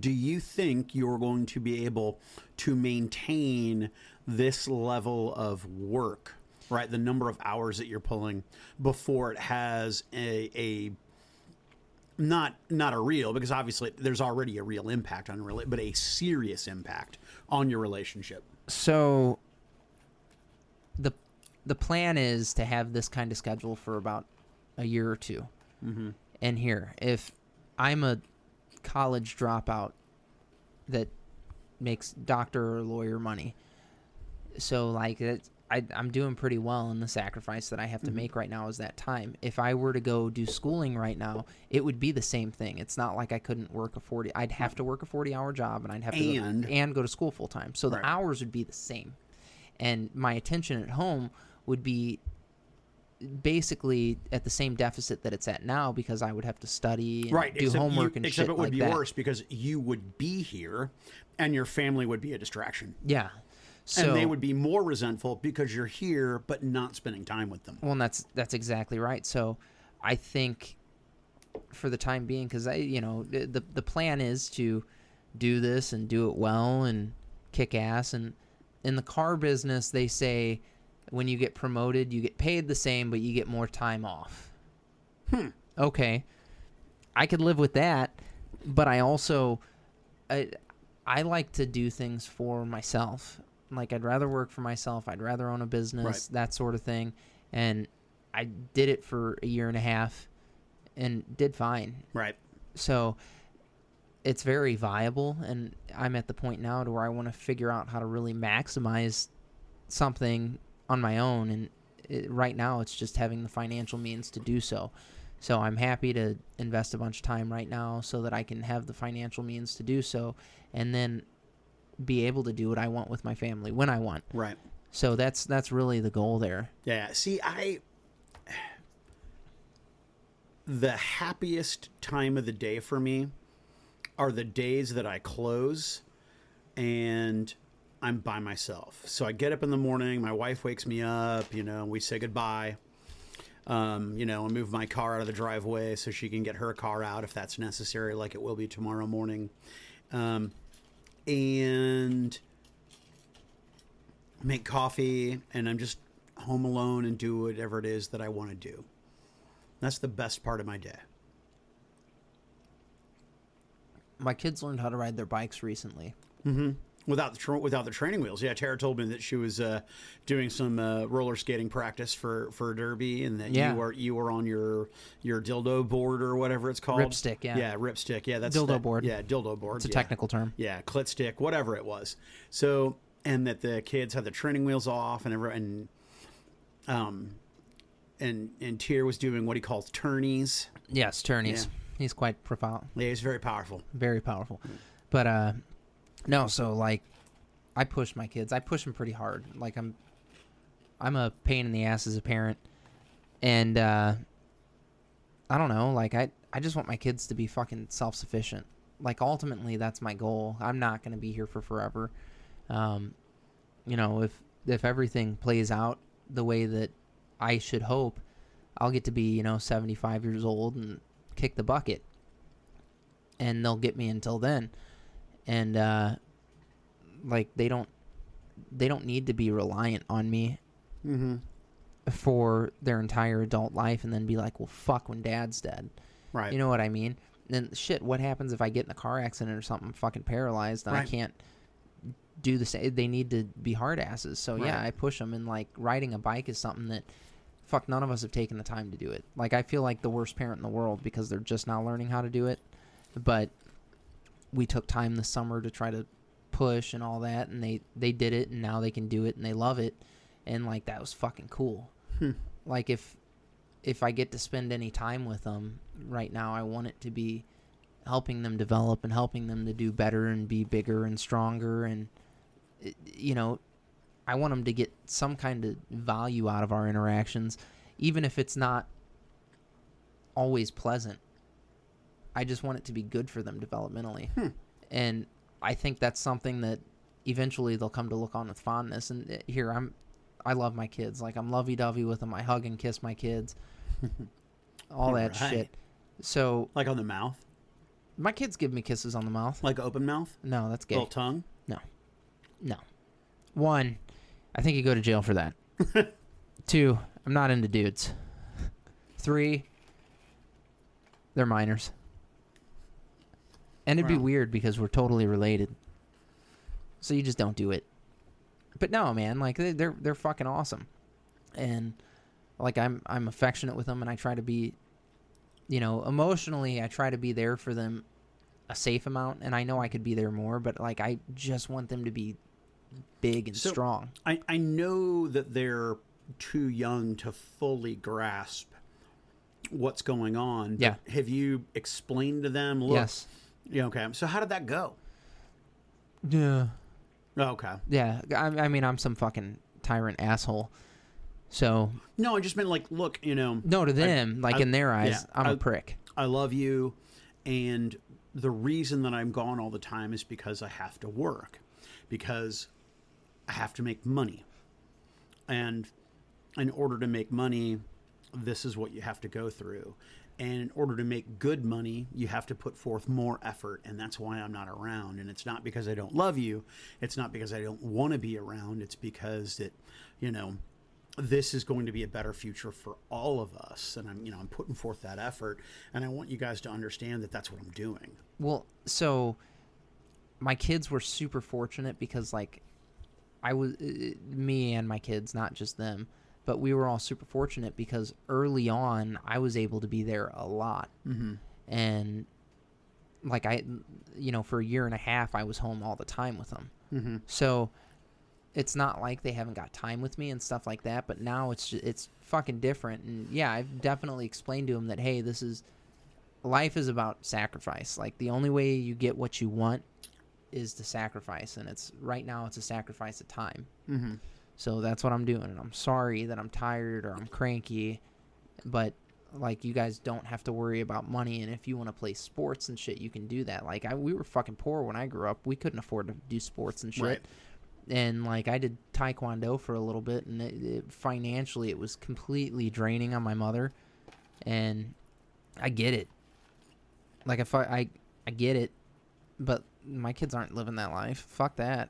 do you think you're going to be able to maintain this level of work, right? The number of hours that you're pulling before it has a Not a real, because obviously there's already a real impact on but a serious impact on your relationship. So the plan is to have this kind of schedule for about a year or two. Mm-hmm. And here, if I'm a college dropout that makes doctor or lawyer money, so like I'm doing pretty well, in the sacrifice that I have to make right now is that time. If I were to go do schooling right now, it would be the same thing. It's not like I couldn't work I'd have to work a 40-hour job, and I'd have to go to school full time. So the hours would be the same. And my attention at home would be basically at the same deficit that it's at now, because I would have to study and do homework and shit like that. Except it would be worse, because you would be here and your family would be a distraction. Yeah. So, and they would be more resentful because you're here but not spending time with them. Well, and that's exactly right. So I think for the time being, because the plan is to do this and do it well and kick ass. And in the car business, they say when you get promoted, you get paid the same, but you get more time off. Okay. I could live with that, but I also I like to do things for myself. Like, I'd rather work for myself. I'd rather own a business, right, that sort of thing. And I did it for a year and a half and did fine. Right. So it's very viable, and I'm at the point now to where I want to figure out how to really maximize something on my own. And right now it's just having the financial means to do so. So I'm happy to invest a bunch of time right now so that I can have the financial means to do so, and then be able to do what I want with my family when I want. Right. So that's really the goal there. Yeah. See, the happiest time of the day for me are the days that I close and I'm by myself. So I get up in the morning, my wife wakes me up, we say goodbye. I move my car out of the driveway so she can get her car out if that's necessary, like it will be tomorrow morning. And make coffee, and I'm just home alone and do whatever it is that I want to do. That's the best part of my day. My kids learned how to ride their bikes recently. Mm-hmm. Without the training wheels. Yeah, Tara told me that she was doing some roller skating practice for Derby, and that you were on your dildo board or whatever it's called. Ripstick, yeah. Yeah, ripstick. Yeah, that's board. Yeah, dildo board. It's a technical term. Yeah, clit stick, whatever it was. So, and that the kids had the training wheels off, and Tyr was doing what he calls tourneys. Yes, tourneys. Yeah. He's quite profound. Yeah, he's very powerful. Very powerful. But no, so, like, I push my kids. I push them pretty hard. Like, I'm a pain in the ass as a parent. And I don't know. Like, I just want my kids to be fucking self-sufficient. Like, ultimately, that's my goal. I'm not going to be here for forever. If everything plays out the way that I should hope, I'll get to be, 75 years old and kick the bucket. And they'll get me until then. And, they don't need to be reliant on me mm-hmm. for their entire adult life and then be like, well, fuck when dad's dead. Right. You know what I mean? Then shit, what happens if I get in a car accident or something, I'm fucking paralyzed, and right. I can't do the same? They need to be hard asses. So, right. Yeah, I push them. And, like, riding a bike is something that, fuck, none of us have taken the time to do it. Like, I feel like the worst parent in the world because they're just now learning how to do it. But we took time this summer to try to push and all that, and they did it, and now they can do it, and they love it, and, like, that was fucking cool. Like, if I get to spend any time with them right now, I want it to be helping them develop and helping them to do better and be bigger and stronger, and, I want them to get some kind of value out of our interactions, even if it's not always pleasant. I just want it to be good for them developmentally. And I think that's something that eventually they'll come to look on with fondness. And here, I love my kids. Like, I'm lovey-dovey with them. I hug and kiss my kids. All that right. shit. So, like, on the mouth? My kids give me kisses on the mouth. Like, open mouth? No, that's gay. Little tongue? No. One, I think you go to jail for that. 2, I'm not into dudes. 3, they're minors. And it'd be weird because we're totally related. So you just don't do it. But no, man, like, they're fucking awesome. And, like, I'm affectionate with them, and I try to be, emotionally, I try to be there for them a safe amount, and I know I could be there more, but, like, I just want them to be big and strong. I know that they're too young to fully grasp what's going on. Yeah. Have you explained to them, look, yes. Yeah, okay. So how did that go? Yeah. Okay. Yeah. I mean, I'm some fucking tyrant asshole. So. No, I just meant, like, look, No, to them, in their eyes, yeah, I'm a prick. I love you, and the reason that I'm gone all the time is because I have to work. Because I have to make money. And in order to make money, this is what you have to go through. And in order to make good money, you have to put forth more effort. And that's why I'm not around. And it's not because I don't love you. It's not because I don't want to be around. It's because that, you know, this is going to be a better future for all of us. And I'm, you know, I'm putting forth that effort. And I want you guys to understand that that's what I'm doing. Well, so my kids were super fortunate because, like, I was, me and my kids, not just them, but we were all super fortunate because early on I was able to be there a lot. Mm-hmm. And like I, you know, for a year and a half, I was home all the time with them. Mm-hmm. So it's not like they haven't got time with me and stuff like that, but now it's just, it's fucking different. And yeah, I've definitely explained to them that, hey, this is, life is about sacrifice. Like the only way you get what you want is to sacrifice. And it's right now it's a sacrifice of time. Mm-hmm. So that's what I'm doing, and I'm sorry that I'm tired or I'm cranky, but, like, you guys don't have to worry about money, and if you want to play sports and shit, you can do that. Like, we were fucking poor when I grew up. We couldn't afford to do sports and shit. Right. And, like, I did taekwondo for a little bit, and it, financially it was completely draining on my mother, and I get it. Like, if I get it, but my kids aren't living that life. Fuck that.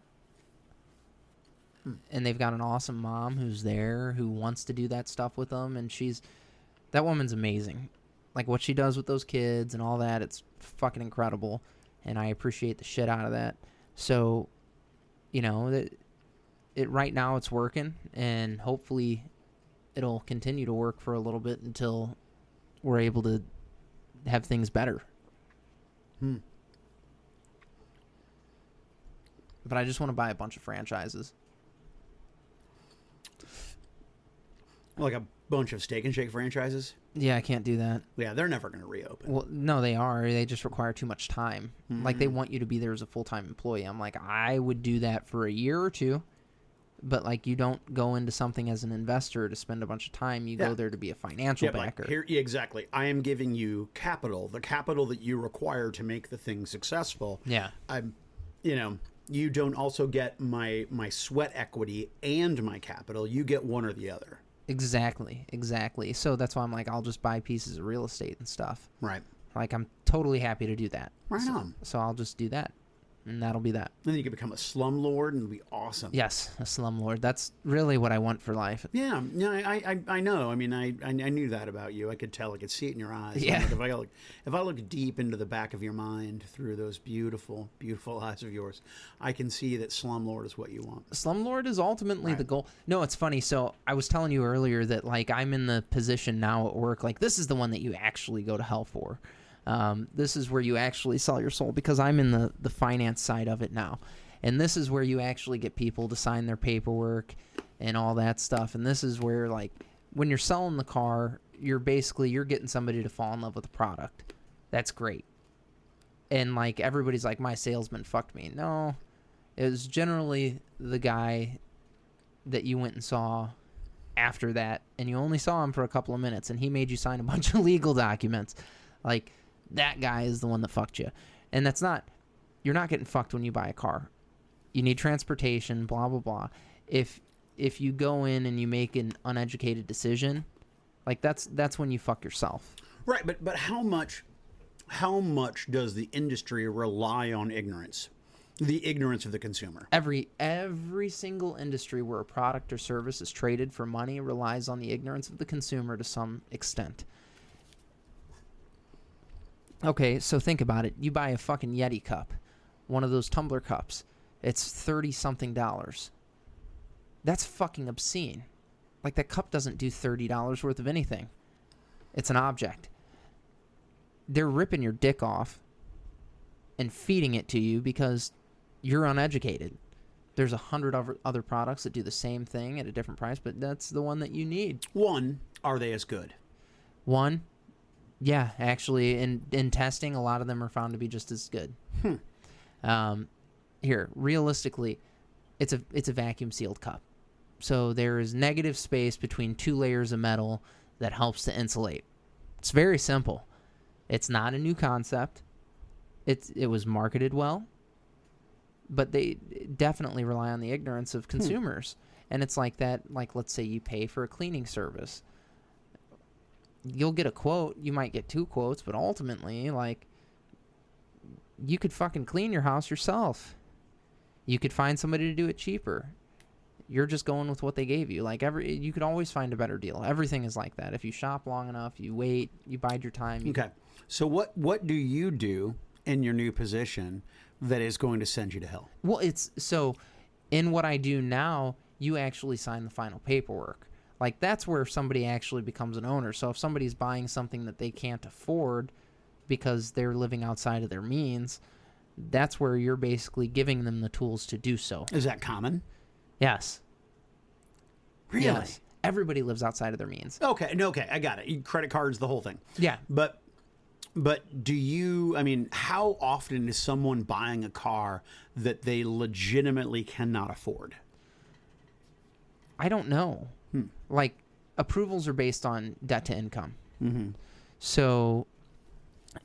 And they've got an awesome mom who's there, who wants to do that stuff with them. And that woman's amazing. Like, what she does with those kids and all that, it's fucking incredible. And I appreciate the shit out of that. So, you know, right now it's working. And hopefully it'll continue to work for a little bit until we're able to have things better. Hmm. But I just want to buy a bunch of franchises. Like a bunch of Steak and Shake franchises? Yeah, I can't do that. Yeah, they're never going to reopen. Well, no, they are. They just require too much time. Mm-hmm. Like, they want you to be there as a full-time employee. I'm like, I would do that for a year or two, but, like, you don't go into something as an investor to spend a bunch of time. You go there to be a financial backer. Like, here, exactly. I am giving you capital, the capital that you require to make the thing successful. Yeah. I'm, you know... You don't also get my sweat equity and my capital. You get one or the other. Exactly. So that's why I'm like, I'll just buy pieces of real estate and stuff. Right. Like, I'm totally happy to do that. Right on. So I'll just do that, and that'll be that. And then you can become a slumlord, and it'll be awesome. Yes, a slumlord. That's really what I want for life. Yeah. No, I know. I mean, I knew that about you. I could tell. I could see it in your eyes. Yeah. Like, if I look deep into the back of your mind through those beautiful, beautiful eyes of yours, I can see that slumlord is what you want. Slumlord is ultimately the goal. No, it's funny. So I was telling you earlier that, like, I'm in the position now at work. Like, this is the one that you actually go to hell for. This is where you actually sell your soul, because I'm in the finance side of it now. And this is where you actually get people to sign their paperwork and all that stuff. And this is where, like, when you're selling the car, you're getting somebody to fall in love with the product. That's great. And, like, everybody's like, my salesman fucked me. No, it was generally the guy that you went and saw after that, and you only saw him for a couple of minutes, and he made you sign a bunch of legal documents. Like, that guy is the one that fucked you. And you're not getting fucked when you buy a car. You need transportation, blah, blah, blah. If you go in and you make an uneducated decision, like, that's when you fuck yourself. Right, but how much does the industry rely on ignorance? The ignorance of the consumer. Every single industry where a product or service is traded for money relies on the ignorance of the consumer to some extent. Okay, so think about it. You buy a fucking Yeti cup, one of those tumbler cups. It's $30-something. That's fucking obscene. Like, that cup doesn't do $30 worth of anything. It's an object. They're ripping your dick off and feeding it to you because you're uneducated. There's 100 other products that do the same thing at a different price, but that's the one that you need. One, are they as good? One. Yeah, actually, in testing, a lot of them are found to be just as good. Here, realistically, it's a vacuum-sealed cup. So there is negative space between two layers of metal that helps to insulate. It's very simple. It's not a new concept. It was marketed well. but they definitely rely on the ignorance of consumers. And it's like that, like, let's say you pay for a cleaning service. You'll get a quote. You might get two quotes, but ultimately, like, you could fucking clean your house yourself. You could find somebody to do it cheaper. You're just going with what they gave you. Like, you could always find a better deal. Everything is like that. If you shop long enough, you wait, you bide your time. Okay. So what do you do in your new position that is going to send you to hell? Well, it's so in what I do now, you actually sign the final paperwork. Like, that's where somebody actually becomes an owner. So if somebody's buying something that they can't afford because they're living outside of their means, that's where you're basically giving them the tools to do so. Is that common? Yes. Really? Yes. Everybody lives outside of their means. Okay, I got it. Credit cards, the whole thing. Yeah. But do you, I mean, how often is someone buying a car that they legitimately cannot afford? I don't know. Like, approvals are based on debt to income. Mm-hmm. So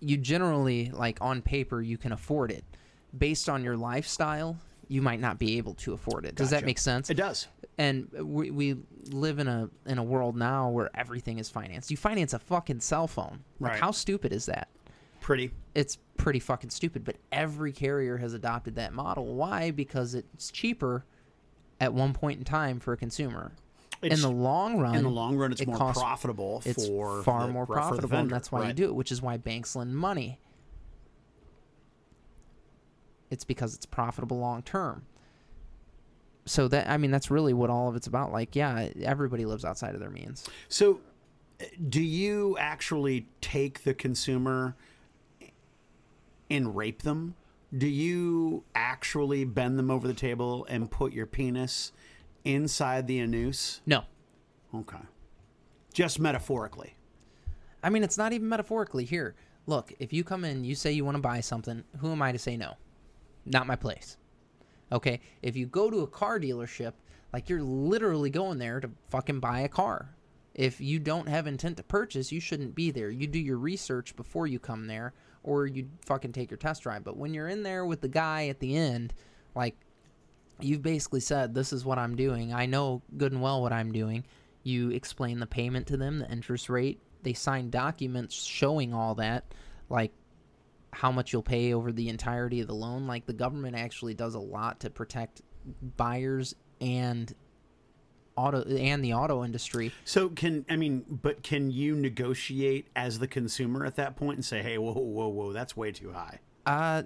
you generally, like, on paper, you can afford it. Based on your lifestyle, you might not be able to afford it. Does that make sense? It does. And we live in a world now where everything is financed. You finance a fucking cell phone. Like, right. How stupid is that? It's pretty fucking stupid. But every carrier has adopted that model. Why? Because it's cheaper at one point in time for a consumer. In the long run, it's more profitable for the vendor. It's far more profitable, and that's why you do it, which is why banks lend money. It's because it's profitable long term. So that, I mean, that's really what all of it's about. Like, yeah, everybody lives outside of their means. So do you actually take the consumer and rape them? Do you actually bend them over the table and put your penis inside the anus? No. Okay. Just metaphorically. I mean, it's not even metaphorically. Here, look, if you come in, you say you want to buy something, who am I to say no? Not my place. Okay? If you go to a car dealership, like, you're literally going there to fucking buy a car. If you don't have intent to purchase, you shouldn't be there. You do your research before you come there, or you fucking take your test drive. But when you're in there with the guy at the end, like, you've basically said, this is what I'm doing. I know good and well what I'm doing. You explain the payment to them, the interest rate. They sign documents showing all that, like how much you'll pay over the entirety of the loan. Like, the government actually does a lot to protect buyers and the auto industry. So can you negotiate as the consumer at that point and say, hey, whoa, that's way too high?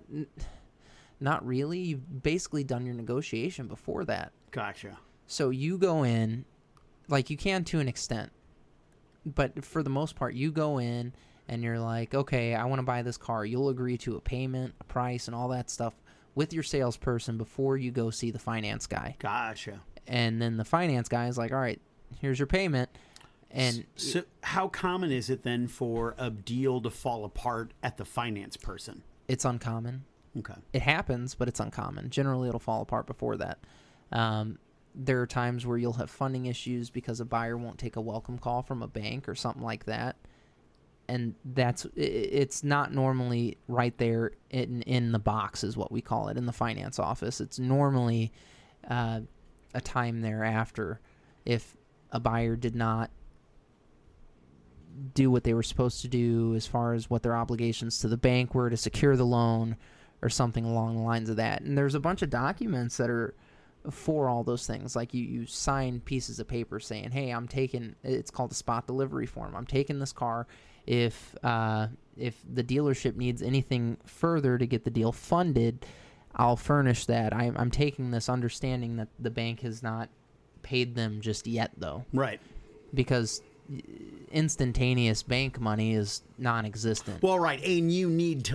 Not really. You've basically done your negotiation before that. Gotcha. So you go in, like, you can to an extent, but for the most part, you go in and you're like, okay, I want to buy this car. You'll agree to a payment, a price, and all that stuff with your salesperson before you go see the finance guy. Gotcha. And then the finance guy is like, all right, here's your payment. And so how common is it then for a deal to fall apart at the finance person? It's uncommon. Okay. It happens, but it's uncommon. Generally, it'll fall apart before that. There are times where you'll have funding issues because a buyer won't take a welcome call from a bank or something like that. And it's not normally right there in the box, is what we call it, in the finance office. It's normally a time thereafter if a buyer did not do what they were supposed to do as far as what their obligations to the bank were to secure the loan, or something along the lines of that. And there's a bunch of documents that are for all those things. Like, you sign pieces of paper saying, hey, I'm taking, it's called a spot delivery form. I'm taking this car. If the dealership needs anything further to get the deal funded, I'll furnish that. I'm taking this, understanding that the bank has not paid them just yet, though. Right. Because instantaneous bank money is non-existent. Well, right, and you need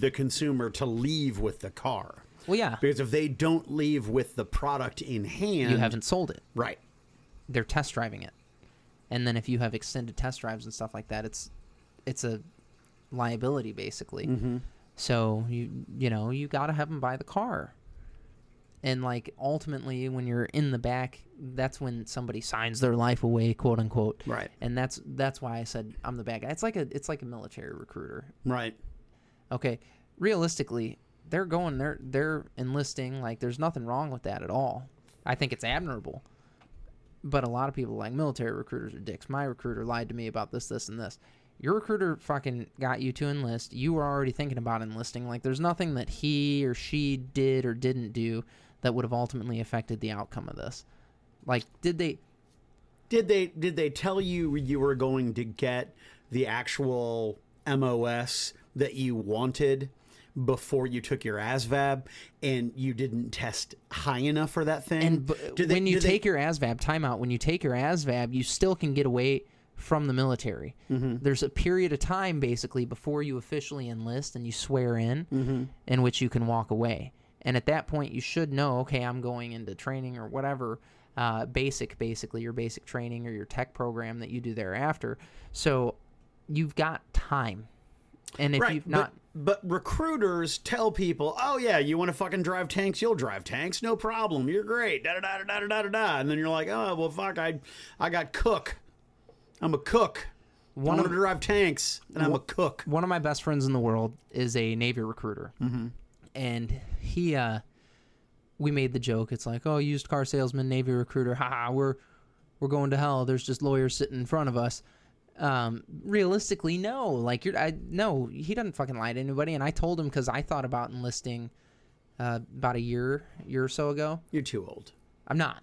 the consumer to leave with the car. Well, yeah, because if they don't leave with the product in hand, you haven't sold it. Right, they're test driving it, and then if you have extended test drives and stuff like that, it's a liability basically. Mm-hmm. So you know you got to have them buy the car. And, like, ultimately, when you're in the back, that's when somebody signs their life away, quote unquote. Right. And that's why I said I'm the bad guy. It's like a military recruiter. Right. Okay. Realistically, they're going, they're enlisting. Like, there's nothing wrong with that at all. I think it's admirable. But a lot of people, like, military recruiters are dicks. My recruiter lied to me about this, this, and this. Your recruiter fucking got you to enlist. You were already thinking about enlisting. Like, there's nothing that he or she did or didn't do that would have ultimately affected the outcome of this. Like, did they tell you you were going to get the actual MOS that you wanted before you took your ASVAB, and you didn't test high enough for that thing? And when you take your ASVAB, you still can get away from the military. Mm-hmm. There's a period of time, basically, before you officially enlist and you swear in, mm-hmm. in which you can walk away. And at that point, you should know, okay, I'm going into training or whatever, your basic training or your tech program that you do thereafter. So you've got time. And if right, you've not... But recruiters tell people, oh, yeah, you want to fucking drive tanks? You'll drive tanks. No problem. You're great. Da-da-da-da-da-da-da-da. And then you're like, oh, well, fuck, I got cook. I'm a cook. I want to drive tanks, and I'm a cook. One of my best friends in the world is a Navy recruiter. Mm-hmm. And he, we made the joke. It's like, oh, used car salesman, Navy recruiter. Ha-ha, we're going to hell. There's just lawyers sitting in front of us. Realistically, no. Like, he doesn't fucking lie to anybody. And I told him, because I thought about enlisting about a year or so ago. You're too old. I'm not.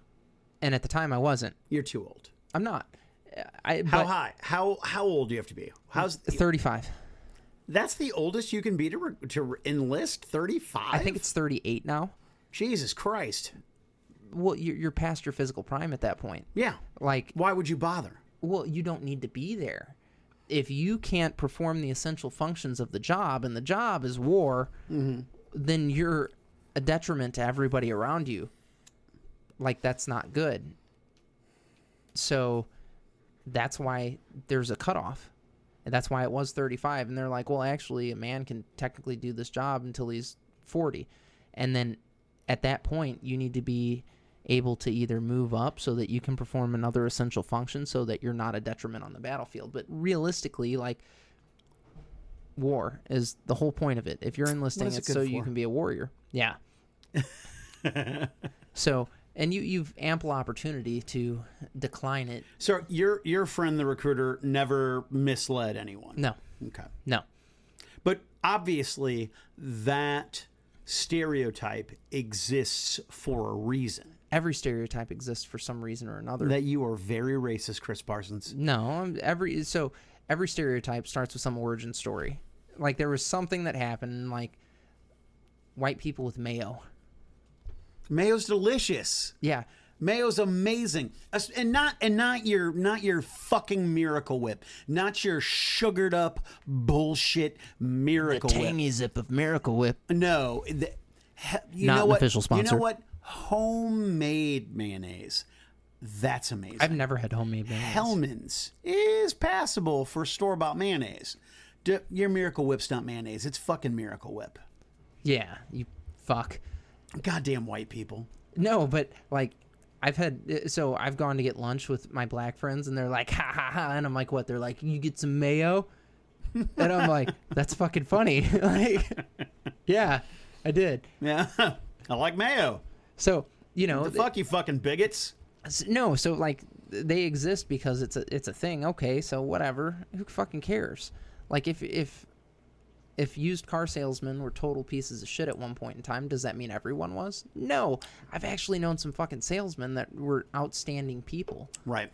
And at the time, I wasn't. You're too old. I'm not. How old do you have to be? 35. That's the oldest you can be to enlist. 35. I think it's 38 now. Jesus Christ. Well, you're past your physical prime at that point. Yeah. Like, why would you bother? Well, you don't need to be there. If you can't perform the essential functions of the job, and the job is war, mm-hmm. then you're a detriment to everybody around you. Like, that's not good. So that's why there's a cutoff. And that's why it was 35. And they're like, well, actually, a man can technically do this job until he's 40. And then at that point, you need to be able to either move up so that you can perform another essential function so that you're not a detriment on the battlefield. But realistically, like, war is the whole point of it. If you're enlisting, it's so you can be a warrior. Yeah. So, and you've ample opportunity to decline it. So your friend, the recruiter, never misled anyone? No. Okay. No. But obviously that stereotype exists for a reason. Every stereotype exists for some reason or another. That you are very racist, Chris Parsons. No, every stereotype starts with some origin story. Like, there was something that happened, like white people with mayo. Mayo's delicious. Yeah, mayo's amazing, and not your fucking Miracle Whip, not your sugared up bullshit Miracle Whip. The tangy zip of Miracle Whip. No, not an official sponsor. You know what? Homemade mayonnaise. That's amazing. I've never had homemade mayonnaise. Hellman's is passable for store-bought mayonnaise. Your Miracle Whip's not mayonnaise. It's fucking Miracle Whip. Yeah, you fuck. Goddamn white people. No, but like, I've gone to get lunch with my black friends, and they're like, ha ha ha, and I'm like, what? They're like, you get some mayo? And I'm like, that's fucking funny. Like, yeah, I did. Yeah, I like mayo. So, you know, fuck you fucking bigots. No, so like, they exist because it's a thing. Okay, so whatever. Who fucking cares? Like, if used car salesmen were total pieces of shit at one point in time, does that mean everyone was? No. I've actually known some fucking salesmen that were outstanding people. Right.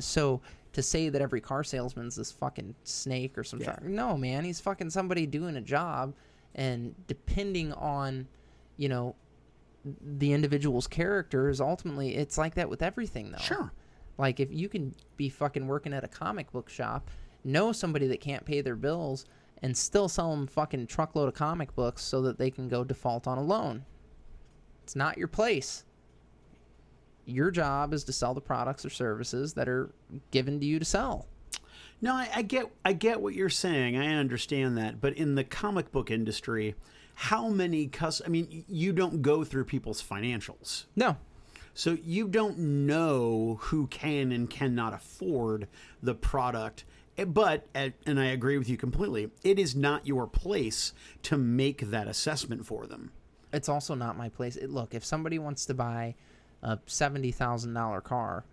So to say that every car salesman's this fucking snake or some shit, no, man, he's fucking somebody doing a job, and depending on, you know, the individual's character is ultimately, it's like that with everything though. Sure. Like, if you can be fucking working at a comic book shop, know somebody that can't pay their bills, and still sell them fucking truckload of comic books so that they can go default on a loan. It's not your place. Your job is to sell the products or services that are given to you to sell. No, I get what you're saying. I understand that. But in the comic book industry, how many you don't go through people's financials. No. So you don't know who can and cannot afford the product But, and I agree with you completely, it is not your place to make that assessment for them. It's also not my place. Look, if somebody wants to buy a $70,000 car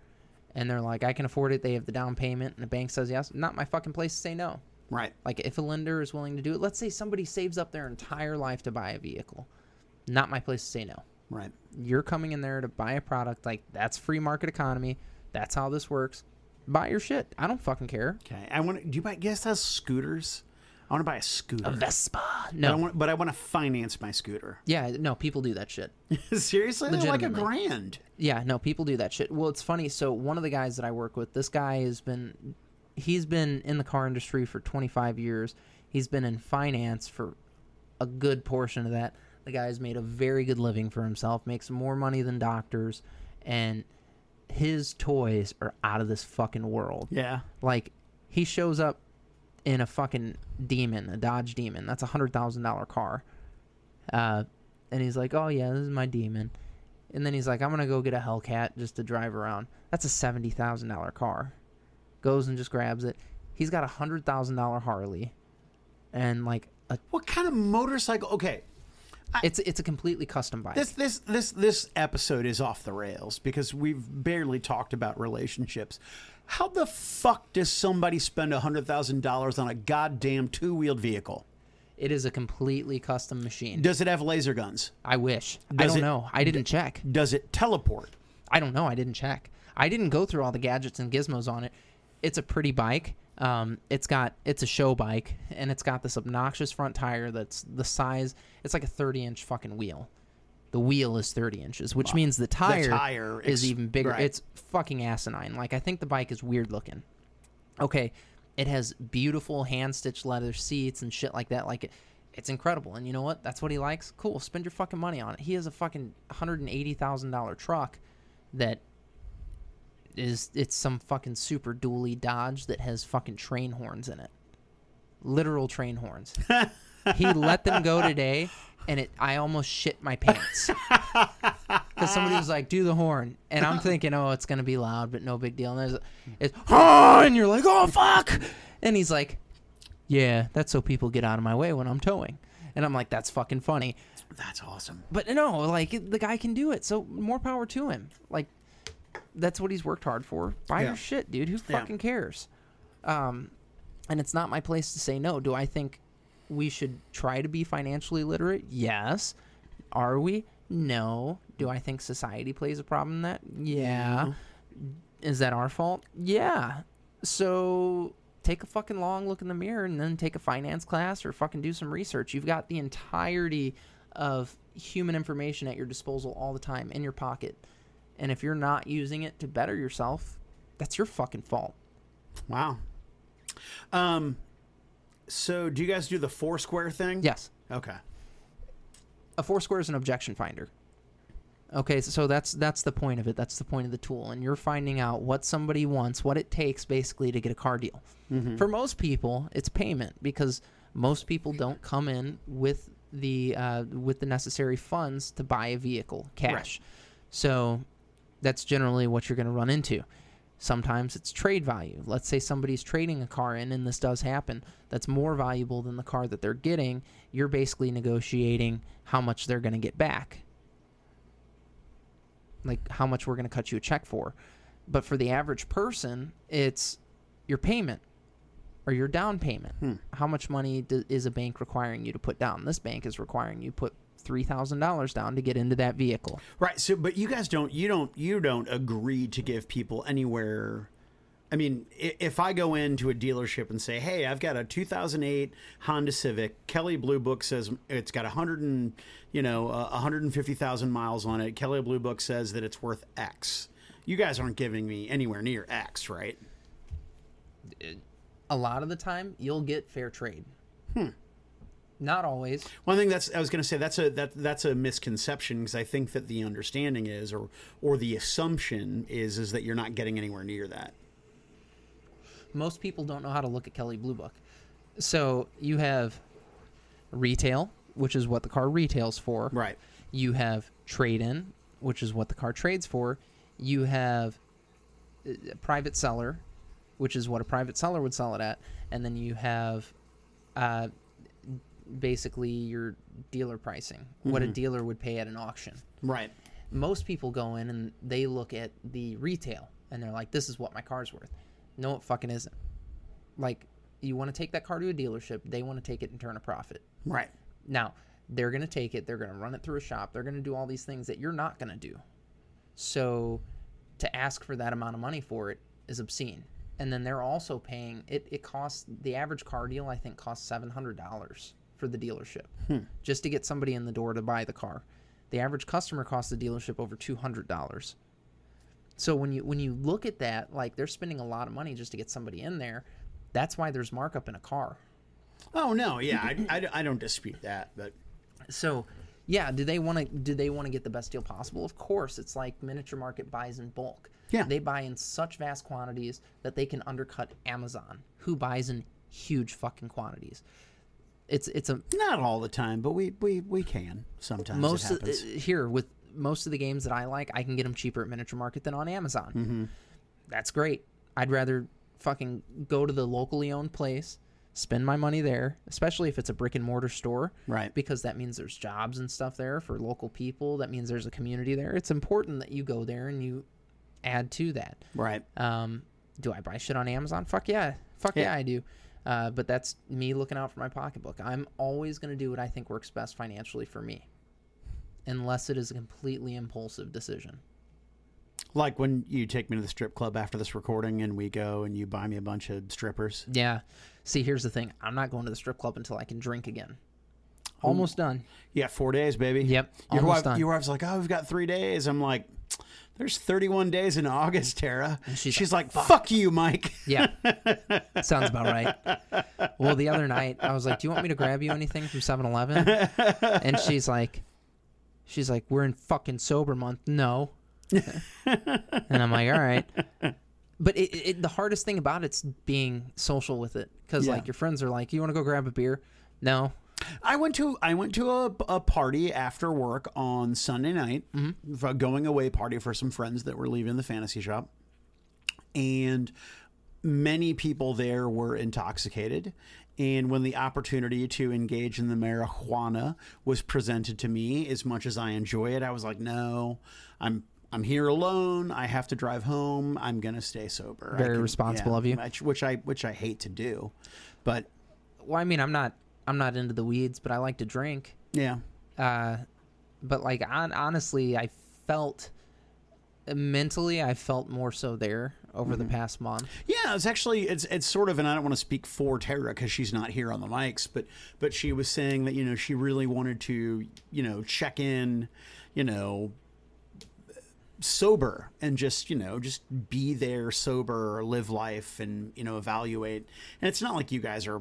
and they're like, I can afford it, they have the down payment, and the bank says yes, not my fucking place to say no. Right. Like, if a lender is willing to do it, let's say somebody saves up their entire life to buy a vehicle. Not my place to say no. Right. You're coming in there to buy a product. Like, that's free market economy. That's how this works. Buy your shit. I don't fucking care. Okay. I want to, do you buy, guess that's scooters? I want to buy a scooter. A Vespa. No. But I want to finance my scooter. Yeah. No, people do that shit. Seriously? They're like $1,000. Yeah. No, people do that shit. Well, it's funny. So one of the guys that I work with, this guy has been, he's been in the car industry for 25 years. He's been in finance for a good portion of that. The guy's made a very good living for himself, makes more money than doctors, and his toys are out of this fucking world. Yeah. Like, he shows up in a fucking Demon, a Dodge Demon. That's a $100,000 car. And he's like, oh, yeah, this is my Demon. And then he's like, I'm going to go get a Hellcat just to drive around. That's a $70,000 car. Goes and just grabs it. He's got a $100,000 Harley. And, like, a... What kind of motorcycle? Okay. It's a completely custom bike. This episode is off the rails because we've barely talked about relationships. How the fuck does somebody spend $100,000 on a goddamn two-wheeled vehicle? It is a completely custom machine. Does it have laser guns? I wish. I don't know. I didn't check. Does it teleport? I don't know. I didn't check. I didn't go through all the gadgets and gizmos on it. It's a pretty bike. It's a show bike, and it's got this obnoxious front tire that's the size, it's like a 30-inch fucking wheel. The wheel is 30 inches, which means the tire is even bigger. Right. It's fucking asinine. Like, I think the bike is weird looking. Okay, it has beautiful hand-stitched leather seats and shit like that. Like, it's incredible, and you know what? That's what he likes. Cool, spend your fucking money on it. He has a fucking $180,000 truck that... It's some fucking super dually Dodge that has fucking train horns in it. Literal train horns. He let them go today, and I almost shit my pants. Because somebody was like, do the horn. And I'm thinking, oh, it's going to be loud, but no big deal. And it's horn, and you're like, oh, fuck. And he's like, yeah, that's so people get out of my way when I'm towing. And I'm like, that's fucking funny. That's awesome. But no, like, the guy can do it, so more power to him. Like, that's what he's worked hard for. Buy your shit, dude. Who fucking cares? And it's not my place to say no. Do I think we should try to be financially literate? Yes. Are we? No. Do I think society plays a problem in that? Yeah. Is that our fault? Yeah. So take a fucking long look in the mirror and then take a finance class or fucking do some research. You've got the entirety of human information at your disposal all the time in your pocket. And if you're not using it to better yourself, that's your fucking fault. Wow. So do you guys do the Foursquare thing? Yes. Okay. A Foursquare is an objection finder. Okay, so that's the point of it. That's the point of the tool. And you're finding out what somebody wants, what it takes basically to get a car deal. Mm-hmm. For most people, it's payment because most people don't come in with the necessary funds to buy a vehicle, cash. Right. So... that's generally what you're going to run into. Sometimes it's trade value. Let's say somebody's trading a car in, and this does happen. That's more valuable than the car that they're getting. You're basically negotiating how much they're going to get back. Like, how much we're going to cut you a check for. But for the average person, it's your payment or your down payment. How much money is a bank requiring you to put down? This bank is requiring you put $3,000 down to get into that vehicle. Right. So, but you guys don't agree to give people anywhere. I mean, if I go into a dealership and say, hey, I've got a 2008 Honda Civic, Kelley Blue Book says it's got 150,000 miles on it. Kelley Blue Book says that it's worth X. You guys aren't giving me anywhere near X, right? A lot of the time you'll get fair trade. Not always. One thing I was going to say, that's a misconception, because I think that the understanding is, or the assumption is that you're not getting anywhere near that. Most people don't know how to look at Kelley Blue Book. So you have retail, which is what the car retails for. Right. You have trade-in, which is what the car trades for. You have private seller, which is what a private seller would sell it at, and then you have basically your dealer pricing, what a dealer would pay at an auction. Right. Most people go in and they look at the retail and they're like, this is what my car's worth. No, it fucking isn't. Like, you want to take that car to a dealership, they want to take it and turn a profit. Right. Now, they're going to take it, they're going to run it through a shop, they're going to do all these things that you're not going to do. So to ask for that amount of money for it is obscene. And then they're also paying, it costs, the average car deal, I think, costs $700 for the dealership just to get somebody in the door to buy the car. The average customer costs the dealership over $200. So when you look at that, like, they're spending a lot of money just to get somebody in there. That's why there's markup in a car. Oh no, yeah, I don't dispute that. But so, yeah, do they want to get the best deal possible? Of course. It's like Miniature Market buys in bulk. Yeah, they buy in such vast quantities that they can undercut Amazon, who buys in huge fucking quantities. It's a not all the time, but we can sometimes. Most it happens. Here with most of the games that I like, I can get them cheaper at Miniature Market than on Amazon. Mm-hmm. That's great. I'd rather fucking go to the locally owned place, spend my money there, especially if it's a brick and mortar store, right? Because that means there's jobs and stuff there for local people. That means there's a community there. It's important that you go there and you add to that, right? Do I buy shit on Amazon? Fuck yeah, I do. But that's me looking out for my pocketbook. I'm always going to do what I think works best financially for me, unless it is a completely impulsive decision. Like when you take me to the strip club after this recording and we go and you buy me a bunch of strippers. Yeah. See, here's the thing. I'm not going to the strip club until I can drink again. Almost done. Yeah, 4 days, baby. Yep, almost done. Your wife's like, oh, we've got 3 days. I'm like, there's 31 days in August, Tara. And she's like, fuck you, Mike. Yeah, sounds about right. Well, the other night, I was like, do you want me to grab you anything from 7-Eleven? And she's like, we're in fucking sober month. No. And I'm like, all right. But the hardest thing about it's being social with it, because like your friends are like, you want to go grab a beer? No. I went to a party after work on Sunday night, a going away party for some friends that were leaving the fantasy shop, and many people there were intoxicated. And when the opportunity to engage in the marijuana was presented to me, as much as I enjoy it, I was like, no, I'm here alone. I have to drive home. I'm gonna stay sober. Very responsible of you, which I hate to do, but well, I mean, I'm not into the weeds, but I like to drink. Yeah. But like, honestly, I felt mentally, more so there over the past month. Yeah, it's actually, it's sort of, and I don't want to speak for Tara because she's not here on the mics, but she was saying that, you know, she really wanted to, you know, check in, you know, sober and just, you know, just be there sober or live life and, you know, evaluate. And it's not like you guys are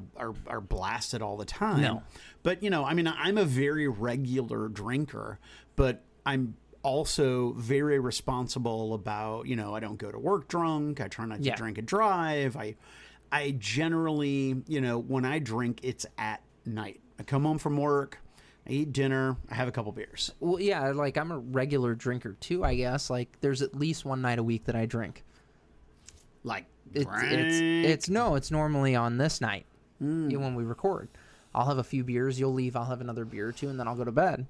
blasted all the time. No. But, you know, I mean, I'm a very regular drinker, but I'm also very responsible about, you know, I don't go to work drunk. I try not to drink and drive. I generally, you know, when I drink, it's at night. I come home from work, I eat dinner, I have a couple beers. Well, yeah, like I'm a regular drinker too, I guess. Like there's at least one night a week that I drink. Like it's normally on this night when we record. I'll have a few beers, you'll leave, I'll have another beer or two, and then I'll go to bed.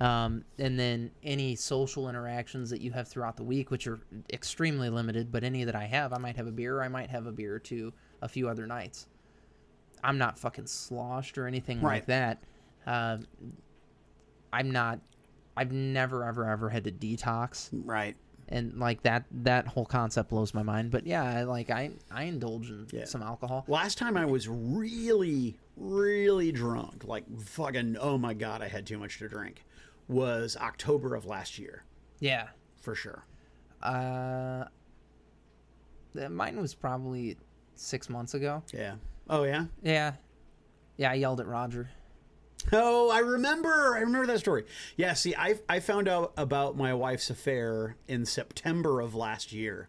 And then any social interactions that you have throughout the week, which are extremely limited, but any that I have, I might have a beer, I might have a beer or two a few other nights. I'm not fucking sloshed or anything like that. I've never, ever had to detox. Right. And like that whole concept blows my mind. But yeah, like I indulge in some alcohol. Last time I was really, really drunk, like fucking, oh my God, I had too much to drink, was October of last year. Yeah. For sure. Mine was probably 6 months ago. Yeah. Oh yeah? Yeah. Yeah, I yelled at Roger. Oh, I remember. I remember that story. Yeah, see, I found out about my wife's affair in September of last year.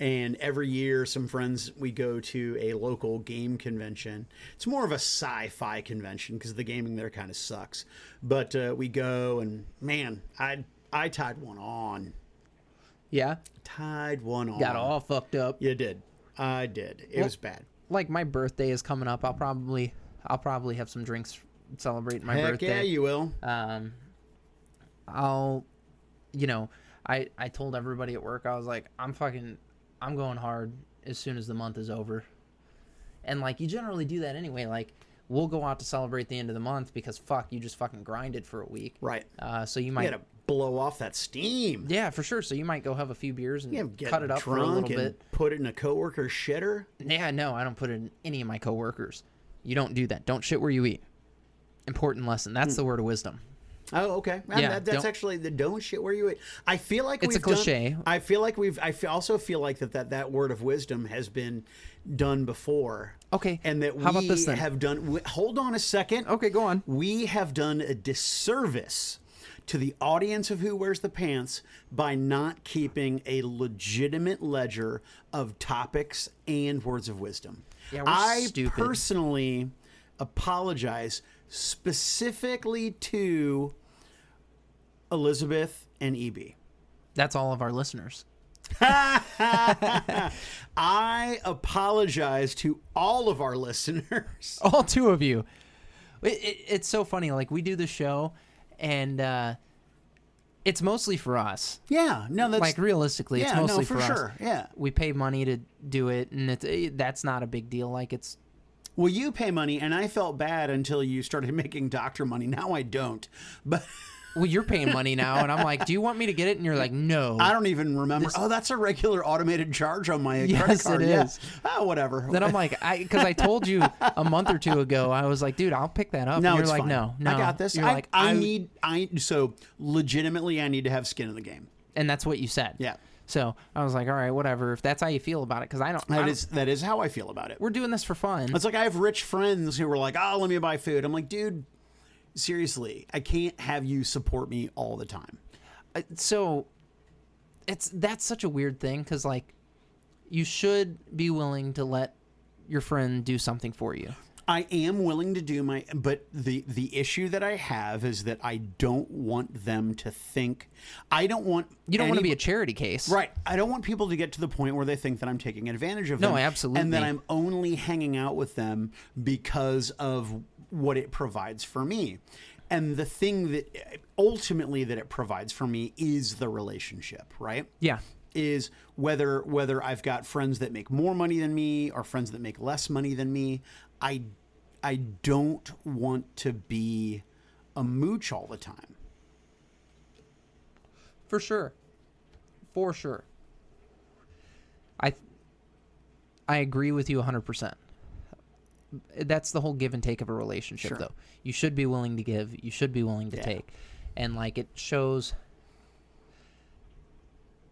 And every year, some friends, we go to a local game convention. It's more of a sci-fi convention because the gaming there kind of sucks. But we go and, man, I tied one on. Yeah? Tied one on. Got all fucked up. You did. I did. It was bad. Like, my birthday is coming up. I'll probably have some drinks celebrating my birthday. Yeah, you will. I told everybody at work, I was like, I'm going hard as soon as the month is over. And, like, you generally do that anyway. Like, we'll go out to celebrate the end of the month because, fuck, you just fucking grinded for a week. Right. So you might... You gotta blow off that steam. Yeah, for sure. So you might go have a few beers and cut it up for a little bit. Put it in a coworker's shitter? Yeah, no, I don't put it in any of my coworkers. You don't do that. Don't shit where you eat. Important lesson. That's the word of wisdom. Oh, okay. Yeah, that's actually the don't shit where you eat. I feel like it's a cliche. I also feel like that word of wisdom has been done before. Okay. And that how about this then? Have done. Hold on a second. Okay, go on. We have done a disservice to the audience of Who Wears the Pants by not keeping a legitimate ledger of topics and words of wisdom. Yeah, I personally apologize specifically to Elizabeth and EB. That's all of our listeners. I apologize to all of our listeners. All two of you. It's so funny. Like, we do the show... And it's mostly for us. Yeah, no, that's like realistically, yeah, it's mostly for us. Sure. Yeah, we pay money to do it, and that's not a big deal. Like it's. Well, you pay money, and I felt bad until you started making doctor money. Now I don't, but. Well, you're paying money now, and I'm like, do you want me to get it? And you're like, no. I don't even remember. Oh, that's a regular automated charge on my credit card. Yes, it is. Oh, whatever. Then I'm like, because I told you a month or two ago, I was like, dude, I'll pick that up. No, and you're like, fine. No. I got this. You're like, so legitimately, I need to have skin in the game. And that's what you said. Yeah. So I was like, all right, whatever. If that's how you feel about it, because that is how I feel about it. We're doing this for fun. It's like I have rich friends who were like, oh, let me buy food. I'm like, dude. Seriously, I can't have you support me all the time. So that's such a weird thing because, like, you should be willing to let your friend do something for you. I am willing to do my – but the issue that I have is that I don't want them to think – I don't want – You don't want to be a charity case. Right. I don't want people to get to the point where they think that I'm taking advantage of them. No, absolutely. And that I'm only hanging out with them because of – what it provides for me. And the thing that ultimately that it provides for me is the relationship, right? Yeah. Is whether I've got friends that make more money than me or friends that make less money than me, I don't want to be a mooch all the time. For sure. I agree with you 100%. That's the whole give and take of a relationship, sure. Though. You should be willing to give. You should be willing to take. And, like, it shows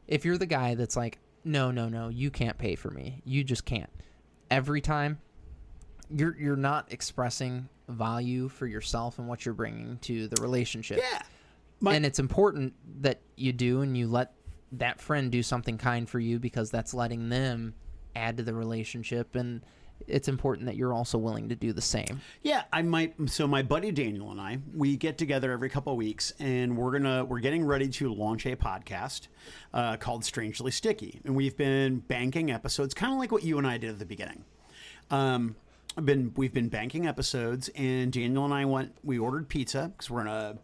if you're the guy that's like, no, you can't pay for me. You just can't. Every time, you're not expressing value for yourself and what you're bringing to the relationship. Yeah. And it's important that you do and you let that friend do something kind for you because that's letting them add to the relationship and – it's important that you're also willing to do the same. Yeah, I might. So my buddy Daniel and I, we get together every couple of weeks, and we're getting ready to launch a podcast called Strangely Sticky, and we've been banking episodes, kind of like what you and I did at the beginning. We've been banking episodes, and Daniel and I we ordered pizza because we're gonna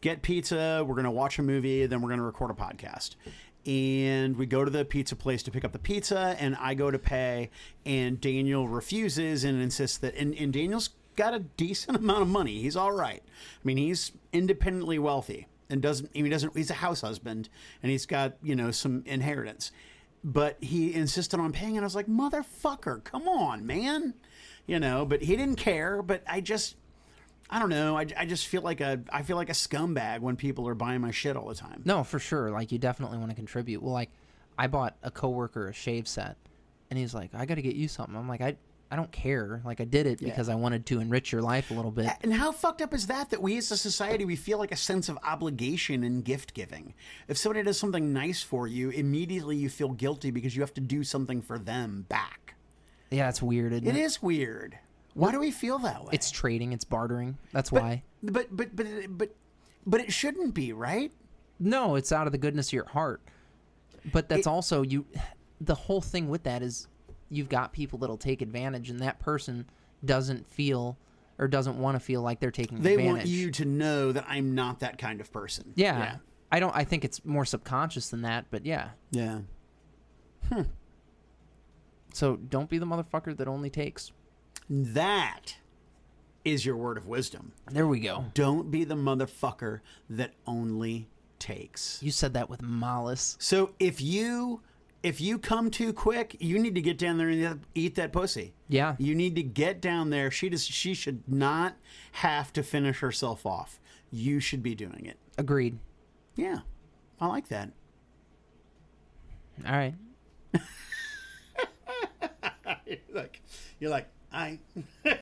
get pizza, we're gonna watch a movie, then we're gonna record a podcast. And we go to the pizza place to pick up the pizza, and I go to pay, and Daniel refuses and insists that – and Daniel's got a decent amount of money. He's all right. I mean, he's independently wealthy and doesn't – he's a house husband, and he's got, you know, some inheritance. But he insisted on paying, and I was like, motherfucker, come on, man. You know, but he didn't care, but I just – I don't know. I just feel like I feel like a scumbag when people are buying my shit all the time. No, for sure. Like, you definitely want to contribute. Well, like, I bought a coworker a shave set, and he's like, I got to get you something. I'm like, I don't care. Like, I did it because I wanted to enrich your life a little bit. And how fucked up is that we as a society, we feel like a sense of obligation in gift giving. If somebody does something nice for you, immediately you feel guilty because you have to do something for them back. Yeah, it's weird, isn't it? It is weird. Why do we feel that way? It's trading. It's bartering. That's why. But it shouldn't be, right? No, it's out of the goodness of your heart. But that's also you. The whole thing with that is you've got people that'll take advantage, and that person doesn't feel or doesn't want to feel like they're taking advantage. They want you to know that I'm not that kind of person. Yeah. Yeah. I think it's more subconscious than that, but yeah. Yeah. Hmm. So don't be the motherfucker that only takes. That is your word of wisdom. There we go. Don't be the motherfucker that only takes. You said that with malice. So if you come too quick, you need to get down there and eat that pussy. Yeah. You need to get down there. She should not have to finish herself off. You should be doing it. Agreed. Yeah. I like that. All right. You're like, I